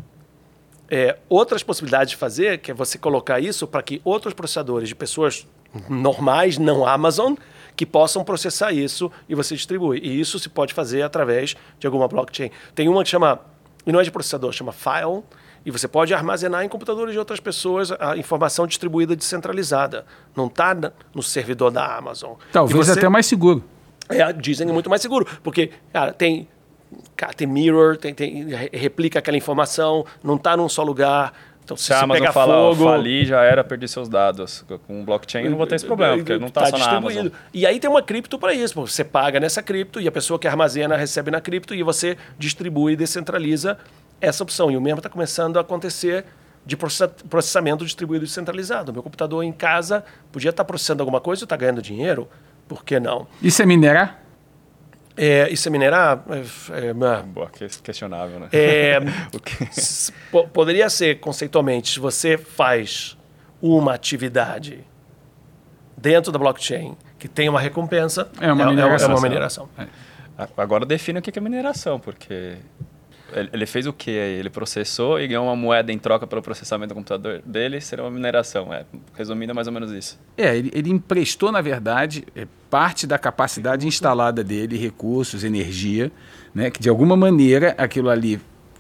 É, outras possibilidades de fazer, que é você colocar isso para que outros processadores de pessoas normais, não Amazon, que possam processar isso e você distribui. E isso se pode fazer através de alguma blockchain. Tem uma que chama, e não é de processador, chama file, e você pode armazenar em computadores de outras pessoas a informação distribuída descentralizada. Não está no servidor da Amazon. Talvez você, até mais seguro. É, dizem muito mais seguro, porque cara, tem... Cara, tem mirror, tem, tem, replica aquela informação, não está num só lugar. Então, se, se a Amazon falar, fali, já era, perdi seus dados. Com blockchain eu não vou ter esse problema, porque não está tá só na Amazon. E aí tem uma cripto para isso. Você paga nessa cripto e a pessoa que armazena recebe na cripto e você distribui e descentraliza essa opção. E o mesmo está começando a acontecer de processamento distribuído e descentralizado. Meu computador em casa podia estar tá processando alguma coisa e está ganhando dinheiro. Por que não? Isso é minerar? É, isso é minerar? É, é, Boa, questionável, né? É, poderia ser, conceitualmente, se você faz uma atividade dentro da blockchain que tem uma recompensa, é uma é, mineração. É uma mineração. É. Agora define o que é mineração, porque ele fez o quê? Ele processou e ganhou uma moeda em troca pelo processamento do computador dele, seria uma mineração. É, resumindo, é mais ou menos isso. É, ele, ele emprestou, na verdade... É... parte da capacidade instalada dele, recursos, energia, né? Que de alguma maneira aquilo ali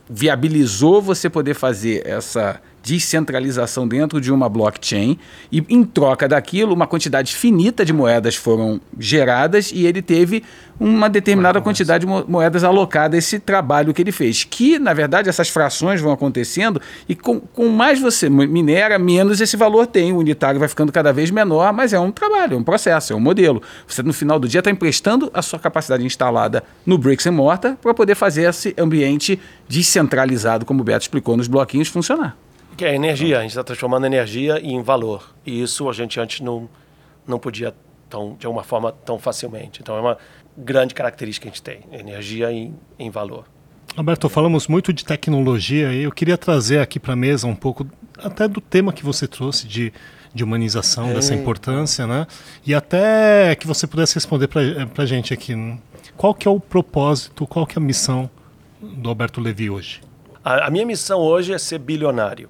viabilizou você poder fazer essa descentralização dentro de uma blockchain e em troca daquilo uma quantidade finita de moedas foram geradas e ele teve uma determinada Nossa. quantidade de moedas alocada a esse trabalho que ele fez, que na verdade essas frações vão acontecendo e com, com mais você minera, menos esse valor tem, o unitário vai ficando cada vez menor, mas é um trabalho, é um processo, é um modelo. Você no final do dia está emprestando a sua capacidade instalada no bricks and mortar para poder fazer esse ambiente descentralizado, como o Beto explicou, nos bloquinhos funcionar. Que é energia, a gente está transformando energia em valor. E isso a gente antes não, não podia tão, de uma forma tão facilmente. Então, é uma grande característica que a gente tem, energia em, em valor. Alberto, falamos muito de tecnologia e eu queria trazer aqui para a mesa um pouco até do tema que você trouxe de, de humanização, é. dessa importância, né? E até que você pudesse responder para a gente aqui, qual que é o propósito, qual que é a missão do Alberto Levy hoje? A, a minha missão hoje é ser bilionário,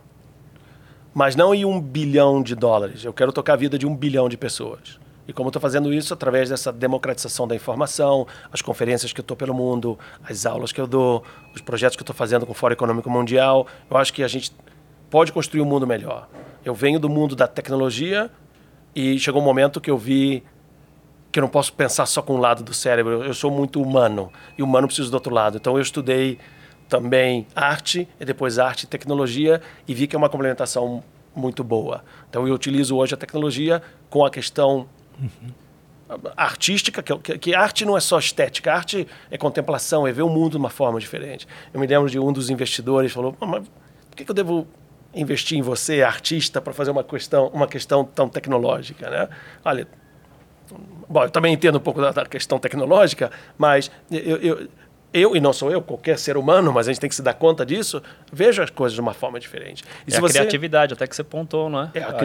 mas não em um bilhão de dólares. Eu quero tocar a vida de um bilhão de pessoas. E como eu estou fazendo isso através dessa democratização da informação, as conferências que eu estou pelo mundo, as aulas que eu dou, os projetos que eu estou fazendo com o Fórum Econômico Mundial, eu acho que a gente pode construir um mundo melhor. Eu venho do mundo da tecnologia e chegou um momento que eu vi que eu não posso pensar só com um lado do cérebro, eu sou muito humano e humano precisa do outro lado. Então eu estudei também arte e depois arte e tecnologia e vi que é uma complementação muito boa. Então eu utilizo hoje a tecnologia com a questão... Uhum. artística, que, que, que arte não é só estética, arte é contemplação, é ver o mundo de uma forma diferente. Eu me lembro de um dos investidores falou, mas por que, que eu devo investir em você, artista, para fazer uma questão, uma questão tão tecnológica, né? Olha, bom, eu também entendo um pouco da, da questão tecnológica, mas eu, eu, eu, e não sou eu, qualquer ser humano, mas a gente tem que se dar conta disso, vejo as coisas de uma forma diferente. E é se a você... criatividade, até que você pontou, não é? É, a criatividade, é, a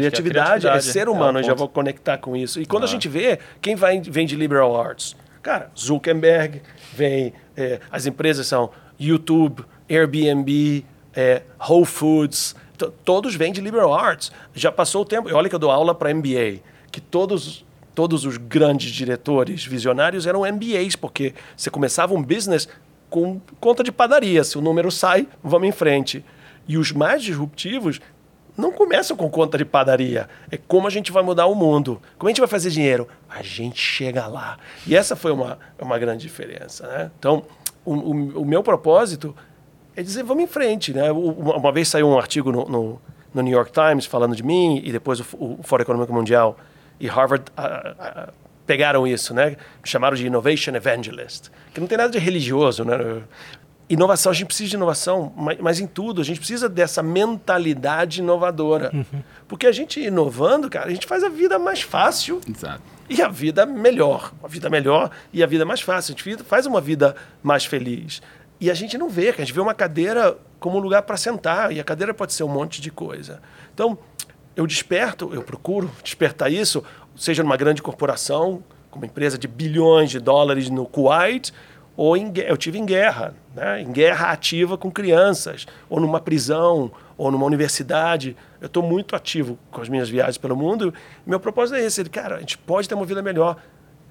criatividade é ser humano, é eu já vou conectar com isso. E quando ah. a gente vê, quem vai, vem de liberal arts? Cara, Zuckerberg, vem, é, as empresas são YouTube, Airbnb, é, Whole Foods, t- todos vêm de liberal arts. Já passou o tempo, e olha que eu dou aula para M B A, que todos... todos os grandes diretores visionários eram M B As, porque você começava um business com conta de padaria. Se o número sai, vamos em frente. E os mais disruptivos não começam com conta de padaria. É como a gente vai mudar o mundo. Como a gente vai fazer dinheiro? A gente chega lá. E essa foi uma, uma grande diferença, né? Então, o, o, o meu propósito é dizer, vamos em frente, né? Uma, uma vez saiu um artigo no, no, no New York Times falando de mim, e depois o, o Fórum Econômico Mundial... E Harvard uh, uh, pegaram isso, né? Chamaram de Innovation Evangelist, que não tem nada de religioso, né? Inovação, a gente precisa de inovação, mas, mas em tudo, a gente precisa dessa mentalidade inovadora. Uhum. Porque a gente inovando, cara, a gente faz a vida mais fácil. Exato. E a vida melhor. A vida melhor e a vida mais fácil. A gente faz uma vida mais feliz. E a gente não vê, a gente vê uma cadeira como um lugar para sentar, e a cadeira pode ser um monte de coisa. Então... eu desperto, eu procuro despertar isso, seja numa grande corporação, como empresa de bilhões de dólares no Kuwait, ou em, eu tive em guerra, né? Em guerra ativa com crianças, ou numa prisão, ou numa universidade. Eu estou muito ativo com as minhas viagens pelo mundo. Meu propósito é esse, cara, a gente pode ter uma vida melhor.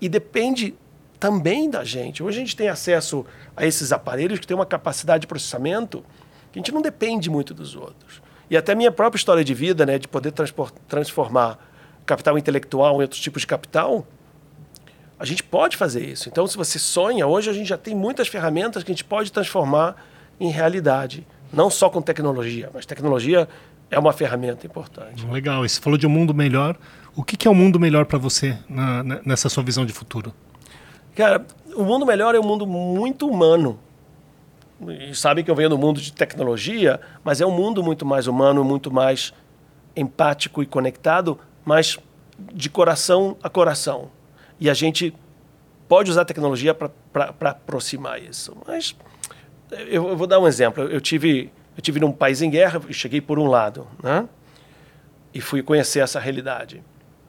E depende também da gente. Hoje a gente tem acesso a esses aparelhos que têm uma capacidade de processamento que a gente não depende muito dos outros. E até a minha própria história de vida, né, de poder transformar capital intelectual em outros tipos de capital, a gente pode fazer isso. Então, se você sonha, hoje a gente já tem muitas ferramentas que a gente pode transformar em realidade. Não só com tecnologia, mas tecnologia é uma ferramenta importante. Legal. E você falou de um mundo melhor. O que, que é um mundo melhor para você na, nessa sua visão de futuro? Cara, o mundo melhor é um mundo muito humano. E sabem que eu venho do mundo de tecnologia, mas é um mundo muito mais humano, muito mais empático e conectado, mas de coração a coração. E a gente pode usar a tecnologia para aproximar isso. Mas eu, eu vou dar um exemplo. Eu tive, eu tive num país em guerra e cheguei por um lado, né? E fui conhecer essa realidade.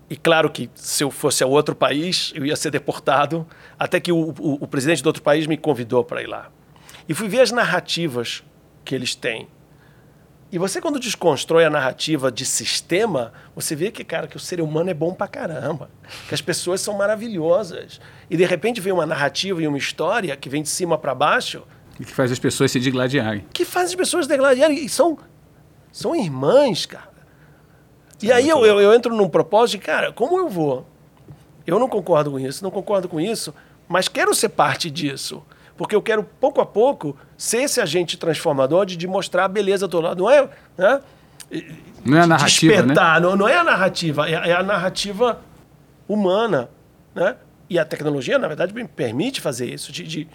E claro que se eu fosse a outro país, eu ia ser deportado, até que o, o, o presidente do outro país me convidou para ir lá. E fui ver as narrativas que eles têm. E você, quando desconstrói a narrativa de sistema, você vê que, cara, que o ser humano é bom pra caramba, que as pessoas são maravilhosas. E, de repente, vem uma narrativa e uma história que vem de cima para baixo... E que faz as pessoas se degladiarem. Que faz as pessoas se degladiarem. E são, são irmãs, cara. E é aí eu, eu, eu entro num propósito de, cara, como eu vou? Eu não concordo com isso, não concordo com isso, mas quero ser parte disso. Porque eu quero, pouco a pouco, ser esse agente transformador de, de mostrar a beleza do lado. Não é, né? Não é a narrativa, despertar, né? Não, não é a narrativa, é, é a narrativa humana, né? E a tecnologia, na verdade, me permite fazer isso, de, de,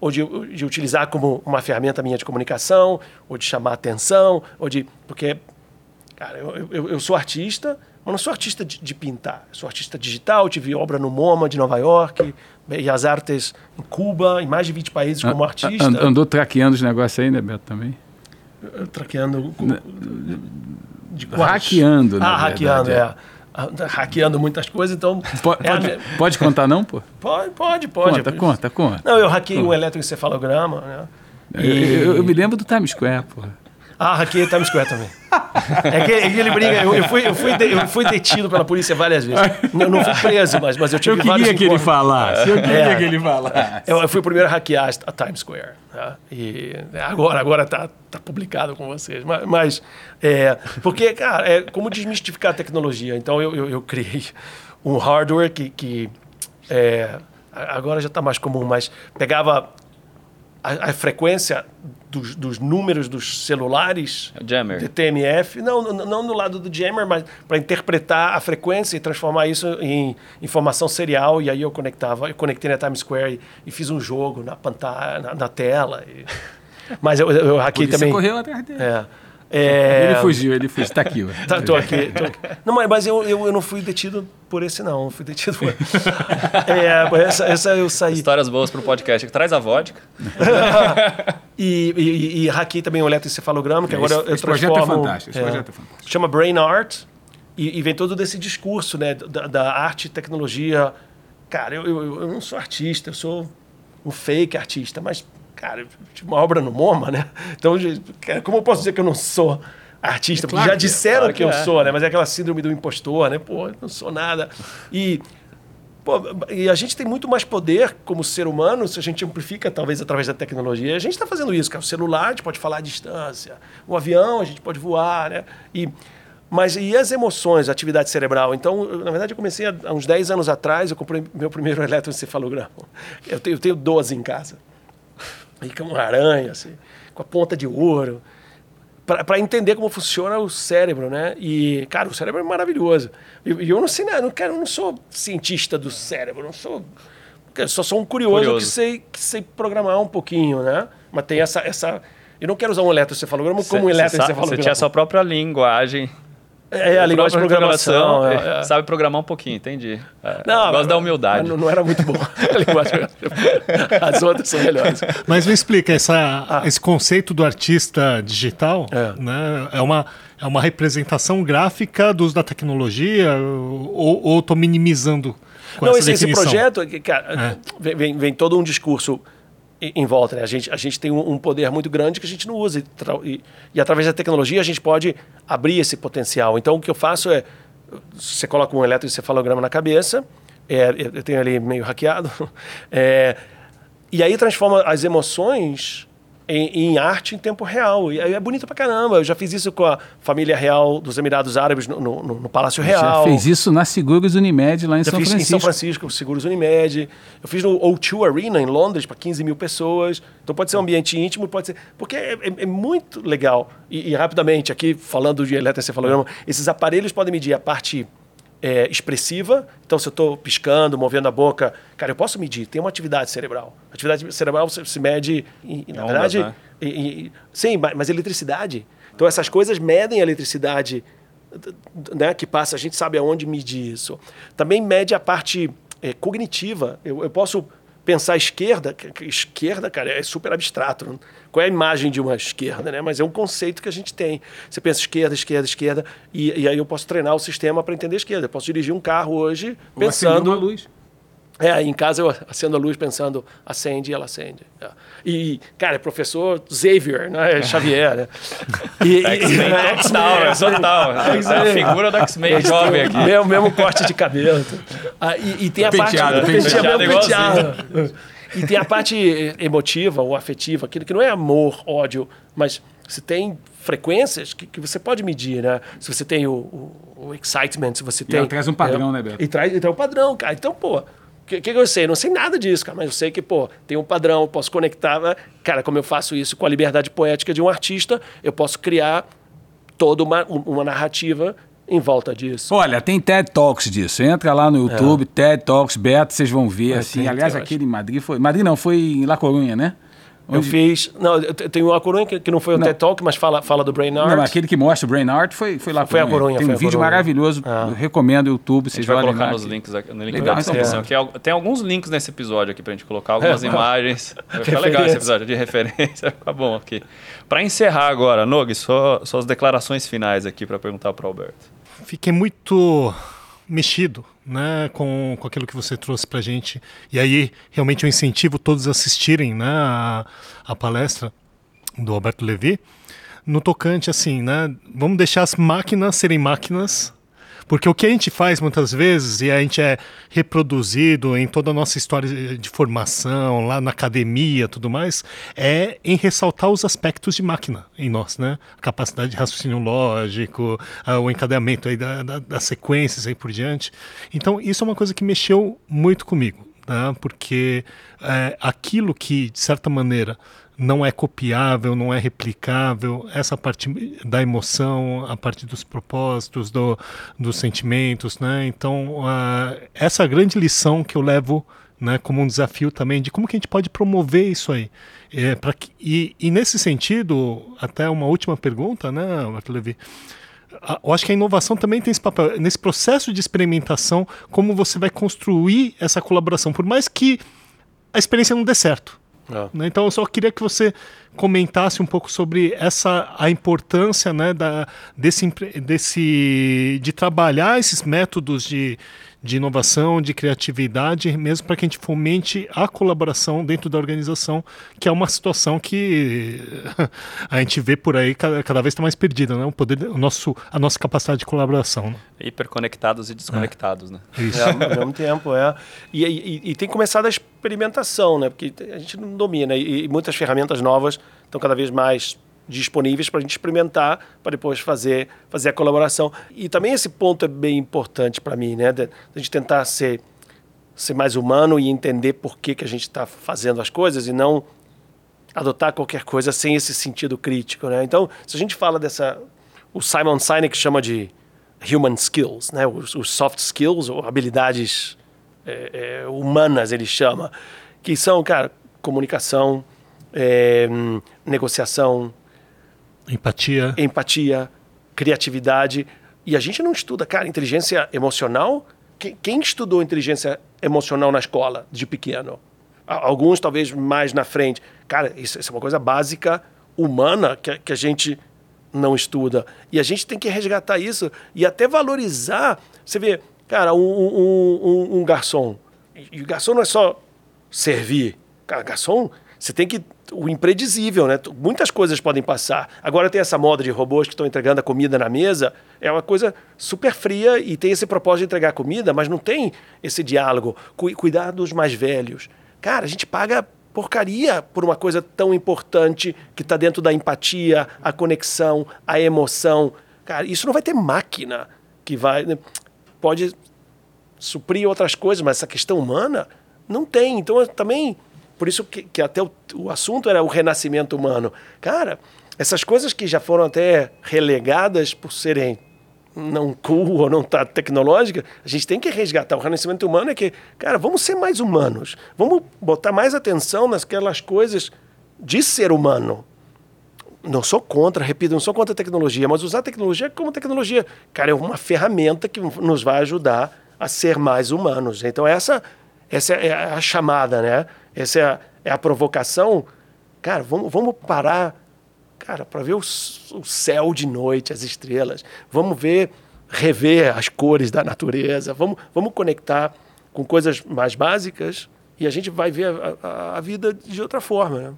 ou de, de utilizar como uma ferramenta minha de comunicação, ou de chamar atenção, ou de... Porque, cara, eu, eu, eu sou artista, Eu não sou artista de, de pintar, eu sou artista digital, tive obra no MoMA de Nova York, e as artes em Cuba, em mais de vinte países como a, artista. A, andou traqueando os negócios aí, né, Beto, também? Traqueando... Na, de hackeando, na Ah, hackeando, é. é. Hackeando muitas coisas, então... Pode, é pode, a... pode contar não, pô? Pode, pode, pode. Conta, conta, conta. Não, eu hackeei o um eletroencefalograma, né? E... Eu, eu, eu me lembro do Times Square, pô. Ah, hackeei Times Square também. É que ele briga, eu, eu, fui, eu, fui de, eu fui detido pela polícia várias vezes. Eu não fui preso, mas, mas eu tive vários... Eu queria vários que ele falasse, eu queria é, que ele falasse. Eu, eu fui o primeiro a hackear a Times Square. Né? E agora, agora tá, tá publicado com vocês. Mas, mas é, porque, cara, é como desmistificar a tecnologia. Então, eu, eu, eu criei um hardware que, que é, agora já está mais comum, mas pegava... A, a frequência dos, dos números dos celulares... Jammer. De T M F. Não, não, não no lado do jammer, mas para interpretar a frequência e transformar isso em informação serial. E aí eu conectava, eu conectei na Times Square e, e fiz um jogo na pantalla, na, na tela. E... Mas eu, eu, eu hackei também... Por isso correu atrás dele. É. É... Ele fugiu, ele fugiu. Está aqui. Tá, tô aqui, tô aqui. Não, mas eu, eu, eu não fui detido por esse, não. Eu fui detido por... é, essa, essa eu saí. Histórias boas para o podcast. Traz a vodka. e, e, e hackei também o eletroencefalograma, que é, agora esse, eu, eu esse transformo... Projeto é fantástico, esse é, projeto é fantástico. Chama Brain Art e, e vem todo desse discurso, né, da, da arte e tecnologia. Cara, eu, eu, eu não sou artista, eu sou um fake artista, mas... Cara, eu tive uma obra no MoMA, né? Então, como eu posso dizer que eu não sou artista? É, claro. Porque já disseram é, claro que, que eu é. sou, né? Mas é aquela síndrome do impostor, né? Pô, eu não sou nada. E, pô, e a gente tem muito mais poder como ser humano se a gente amplifica, talvez, através da tecnologia. A gente está fazendo isso, cara. O celular, a gente pode falar à distância. O avião, a gente pode voar, né? E... Mas e as emoções, a atividade cerebral? Então, eu, na verdade, eu comecei há uns dez anos atrás, eu comprei meu primeiro eletroencefalograma. Eu tenho, eu tenho doze em casa. E com uma aranha, assim, com a ponta de ouro, para entender como funciona o cérebro, né? E, cara, o cérebro é maravilhoso. E eu, eu não sei nada, não, cara, eu não sou cientista do cérebro, não sou, eu só sou um curioso, curioso. Que, sei, que sei programar um pouquinho, né? Mas tem essa... essa eu não quero usar um eletroencefalograma como um eletroencefalograma. Você tinha a sua própria linguagem... É, a linguagem de programação. programação é, é. Sabe programar um pouquinho, entendi. É, não, gosto da humildade. Não, não era muito bom a linguagem. As outras são melhores. Mas me explica, essa, ah. esse conceito do artista digital é, né, é, uma, é uma representação gráfica do uso da tecnologia ou estou minimizando com não, essa esse, definição? Esse projeto, cara, é. vem, vem todo um discurso... em volta, né? A gente, a gente tem um, um poder muito grande que a gente não usa. E, e, e através da tecnologia a gente pode abrir esse potencial. Então o que eu faço é... Você coloca um eletroencefalograma na cabeça, é, eu tenho ali meio hackeado, é, e aí transforma as emoções em, em arte em tempo real. E aí é bonito pra caramba. Eu já fiz isso com a família real dos Emirados Árabes no, no, no Palácio Real. Já fez isso na Seguros Unimed lá em já São fiz Francisco. Em São Francisco, Seguros Unimed. Eu fiz no O dois Arena em Londres para quinze mil pessoas. Então pode ser um ambiente íntimo, pode ser... Porque é, é, é muito legal. E, e rapidamente, aqui falando de eletroencefalograma, esses aparelhos podem medir a parte... É, expressiva, então se eu estou piscando, movendo a boca, cara, eu posso medir, tem uma atividade cerebral. Atividade cerebral se, se mede, em, em na ondas, verdade, né? em, em, sim, mas eletricidade. Então essas coisas medem a eletricidade, né, que passa, a gente sabe aonde medir isso. Também mede a parte é, cognitiva, eu, eu posso pensar esquerda, esquerda, cara, é super abstrato. Qual é a imagem de uma esquerda, né? Mas é um conceito que a gente tem. Você pensa esquerda, esquerda, esquerda, e, e aí eu posso treinar o sistema para entender a esquerda. Eu posso dirigir um carro hoje pensando... Ou acendo uma luz. É, em casa eu acendo a luz pensando, acende e ela acende. É. E, cara, é professor Xavier, né? É Xavier, né? E, e, X-Men total, total. A figura do X-Men jovem aqui. Mesmo, mesmo corte de cabelo. Ah, e, e tem a penteado, parte... Penteado, penteado, penteado, penteado. E tem a parte emotiva ou afetiva, aquilo que não é amor, ódio, mas se tem frequências que, que você pode medir, né? Se você tem o, o, o excitement, se você tem... E traz um padrão, é, né, Beto? E traz, e traz um padrão, cara. Então, pô... O que, que eu sei? Não sei nada disso, cara, mas eu sei que, pô, tem um padrão, eu posso conectar. Né? Cara, como eu faço isso com a liberdade poética de um artista, eu posso criar toda uma, uma narrativa em volta disso. Olha, tem TED Talks disso. Entra lá no YouTube, é. TED Talks, Beto, vocês vão ver. É, assim. Sim, aliás, aquele em Madrid foi... Madrid não, foi em La Coruña, né? Onde... Eu fiz... Não, tem uma Corunha que, que não foi o TED Talk, mas fala, fala do Brain Art. Não, aquele que mostra o Brain Art foi, foi lá. Foi a Corunha. Tem um vídeo maravilhoso, ah. eu recomendo o YouTube. Vocês a gente vai colocar nos aqui. Links aqui, no link legal, da descrição. É. Que é, tem alguns links nesse episódio aqui pra gente colocar, algumas é. imagens. Fica legal esse episódio de referência. Fica bom aqui. Pra encerrar agora, Nogi, só, só as declarações finais aqui pra perguntar pro Alberto. Fiquei muito mexido, né, com, com aquilo que você trouxe pra gente. E aí, realmente, eu incentivo todos a assistirem, né, a, a palestra do Alberto Levy. No tocante, assim, né, vamos deixar as máquinas serem máquinas, porque o que a gente faz muitas vezes, e a gente é reproduzido em toda a nossa história de formação, lá na academia e tudo mais, é em ressaltar os aspectos de máquina em nós, né? A capacidade de raciocínio lógico, o encadeamento aí da, da, das sequências e por diante. Então, isso é uma coisa que mexeu muito comigo, né? Porque é, aquilo que, de certa maneira, não é copiável, não é replicável, essa parte da emoção, a parte dos propósitos, do, dos sentimentos, né? Então, uh, essa é a grande lição que eu levo, né, como um desafio também de como que a gente pode promover isso aí. É, pra que, e, e nesse sentido, até uma última pergunta, né, Alberto Levy? Eu acho que a inovação também tem esse papel. Nesse processo de experimentação, como você vai construir essa colaboração, por mais que a experiência não dê certo. É. Então eu só queria que você comentasse um pouco sobre essa, a importância, né, da, desse, desse, de trabalhar esses métodos de, de inovação, de criatividade, mesmo para que a gente fomente a colaboração dentro da organização, que é uma situação que a gente vê por aí cada, cada vez está mais perdida, né? O poder, o nosso, a nossa capacidade de colaboração. Né? Hiperconectados e desconectados. É. Né? Isso. É, ao mesmo tempo, é. E, e, e tem começado a experimentação, né? Porque a gente não domina e, e muitas ferramentas novas estão cada vez mais disponíveis para a gente experimentar, para depois fazer, fazer a colaboração. E também esse ponto é bem importante para mim, né? De, de a gente tentar ser, ser mais humano e entender por que, que a gente está fazendo as coisas e não adotar qualquer coisa sem esse sentido crítico, né? Então, se a gente fala dessa... O Simon Sinek chama de human skills, né? Os, os soft skills, ou habilidades é, é, humanas, ele chama, que são, cara, comunicação, é, negociação, empatia, empatia, criatividade. E a gente não estuda, cara, inteligência emocional. Quem, quem estudou inteligência emocional na escola de pequeno? Alguns talvez mais na frente. Cara, isso, isso é uma coisa básica, humana, que, que a gente não estuda. E a gente tem que resgatar isso e até valorizar. Você vê, cara, um, um, um, um garçom. E o garçom não é só servir. Cara, garçom, você tem que... O imprevisível, né? Muitas coisas podem passar. Agora tem essa moda de robôs que estão entregando a comida na mesa. É uma coisa super fria e tem esse propósito de entregar comida, mas não tem esse diálogo. Cu- cuidar dos mais velhos. Cara, a gente paga porcaria por uma coisa tão importante que está dentro da empatia, a conexão, a emoção. Cara, isso não vai ter máquina que vai... Pode suprir outras coisas, mas essa questão humana não tem. Então, eu também... Por isso que, que até o, o assunto era o renascimento humano. Cara, essas coisas que já foram até relegadas por serem não cool ou não tá tecnológica, a gente tem que resgatar. O renascimento humano é que, cara, vamos ser mais humanos. Vamos botar mais atenção naquelas coisas de ser humano. Não sou contra, repito, não sou contra a tecnologia, mas usar a tecnologia como tecnologia. Cara, é uma ferramenta que nos vai ajudar a ser mais humanos. Então essa, essa é a chamada, né? Essa é a, é a provocação. Cara, vamos, vamos parar, cara, para ver o, o céu de noite, as estrelas. Vamos ver, rever as cores da natureza. Vamos, vamos conectar com coisas mais básicas e a gente vai ver a, a, a vida de outra forma. Né?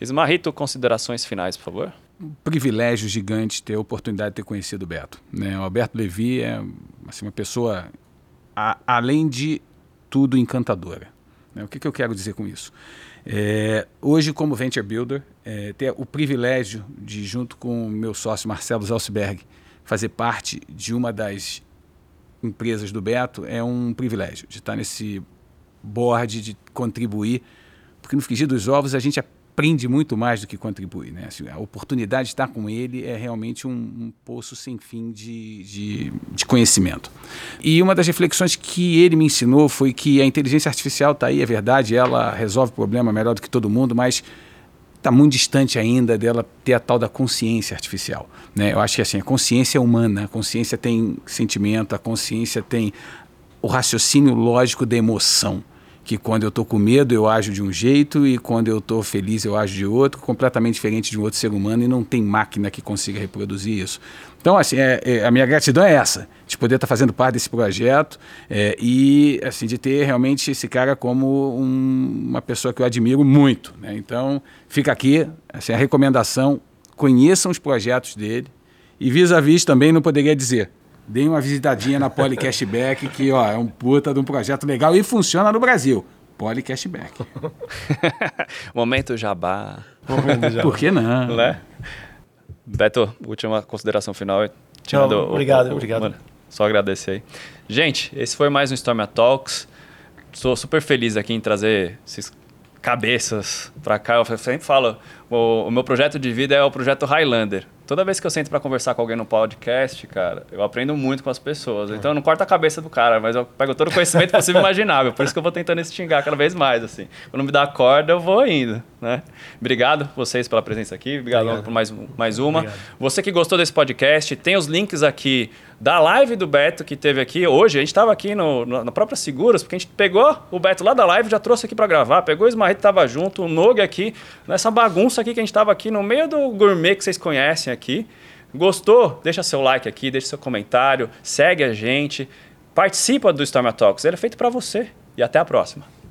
Smarrito, considerações finais, por favor. Um privilégio gigante ter a oportunidade de ter conhecido o Beto. Né? O Alberto Levy é assim, uma pessoa, a, além de tudo, encantadora. O que, que eu quero dizer com isso? É, hoje, como Venture Builder, é, ter o privilégio de, junto com o meu sócio Marcelo Smarrito, fazer parte de uma das empresas do Beto é um privilégio, de estar nesse board, de contribuir, porque no frigir dos ovos a gente aprende muito mais do que contribui. Né? Assim, a oportunidade de estar com ele é realmente um, um poço sem fim de, de, de conhecimento. E uma das reflexões que ele me ensinou foi que a inteligência artificial está aí, é verdade, ela resolve o problema melhor do que todo mundo, mas está muito distante ainda dela ter a tal da consciência artificial, né? Eu acho que assim, a consciência é humana, a consciência tem sentimento, a consciência tem o raciocínio lógico da emoção, que quando eu estou com medo eu ajo de um jeito e quando eu estou feliz eu ajo de outro, completamente diferente de um outro ser humano, e não tem máquina que consiga reproduzir isso. Então, assim, é, é, a minha gratidão é essa, de poder estar tá fazendo parte desse projeto é, e assim, de ter realmente esse cara como um, uma pessoa que eu admiro muito, né? Então, fica aqui assim, a recomendação, conheçam os projetos dele e vis-à-vis também não poderia dizer. Deem uma visitadinha na PolyCashback, que ó, é um puta de um projeto legal e funciona no Brasil. PolyCashback. Momento jabá. Momento jabá. Por que não? Lé? Beto, última consideração final. Tirando não, obrigado, o, o, obrigado. Mano, só agradecer aí. Gente, esse foi mais um Storm Talks. Estou super feliz aqui em trazer esses cabeças para cá. Eu sempre falo, o, o meu projeto de vida é o projeto Highlander. Toda vez que eu sento para conversar com alguém no podcast, cara, eu aprendo muito com as pessoas. Então, eu não corto a cabeça do cara, mas eu pego todo o conhecimento possível e imaginável. Por isso que eu vou tentando extinguir cada vez mais, assim. Quando me dá a corda, eu vou indo, né? Obrigado vocês pela presença aqui. Obrigado, Obrigado. por mais, mais uma. Obrigado. Você que gostou desse podcast, tem os links aqui da live do Beto que teve aqui hoje. A gente estava aqui no, no, na própria Seguros, porque a gente pegou o Beto lá da live, já trouxe aqui para gravar. Pegou o Smarrito, estava junto, o Nogi aqui. Nessa bagunça aqui que a gente estava aqui no meio do gourmet que vocês conhecem aqui. Aqui. Gostou? Deixa seu like aqui, deixa seu comentário, segue a gente, participa do Storm Talks, ele é feito para você e até a próxima.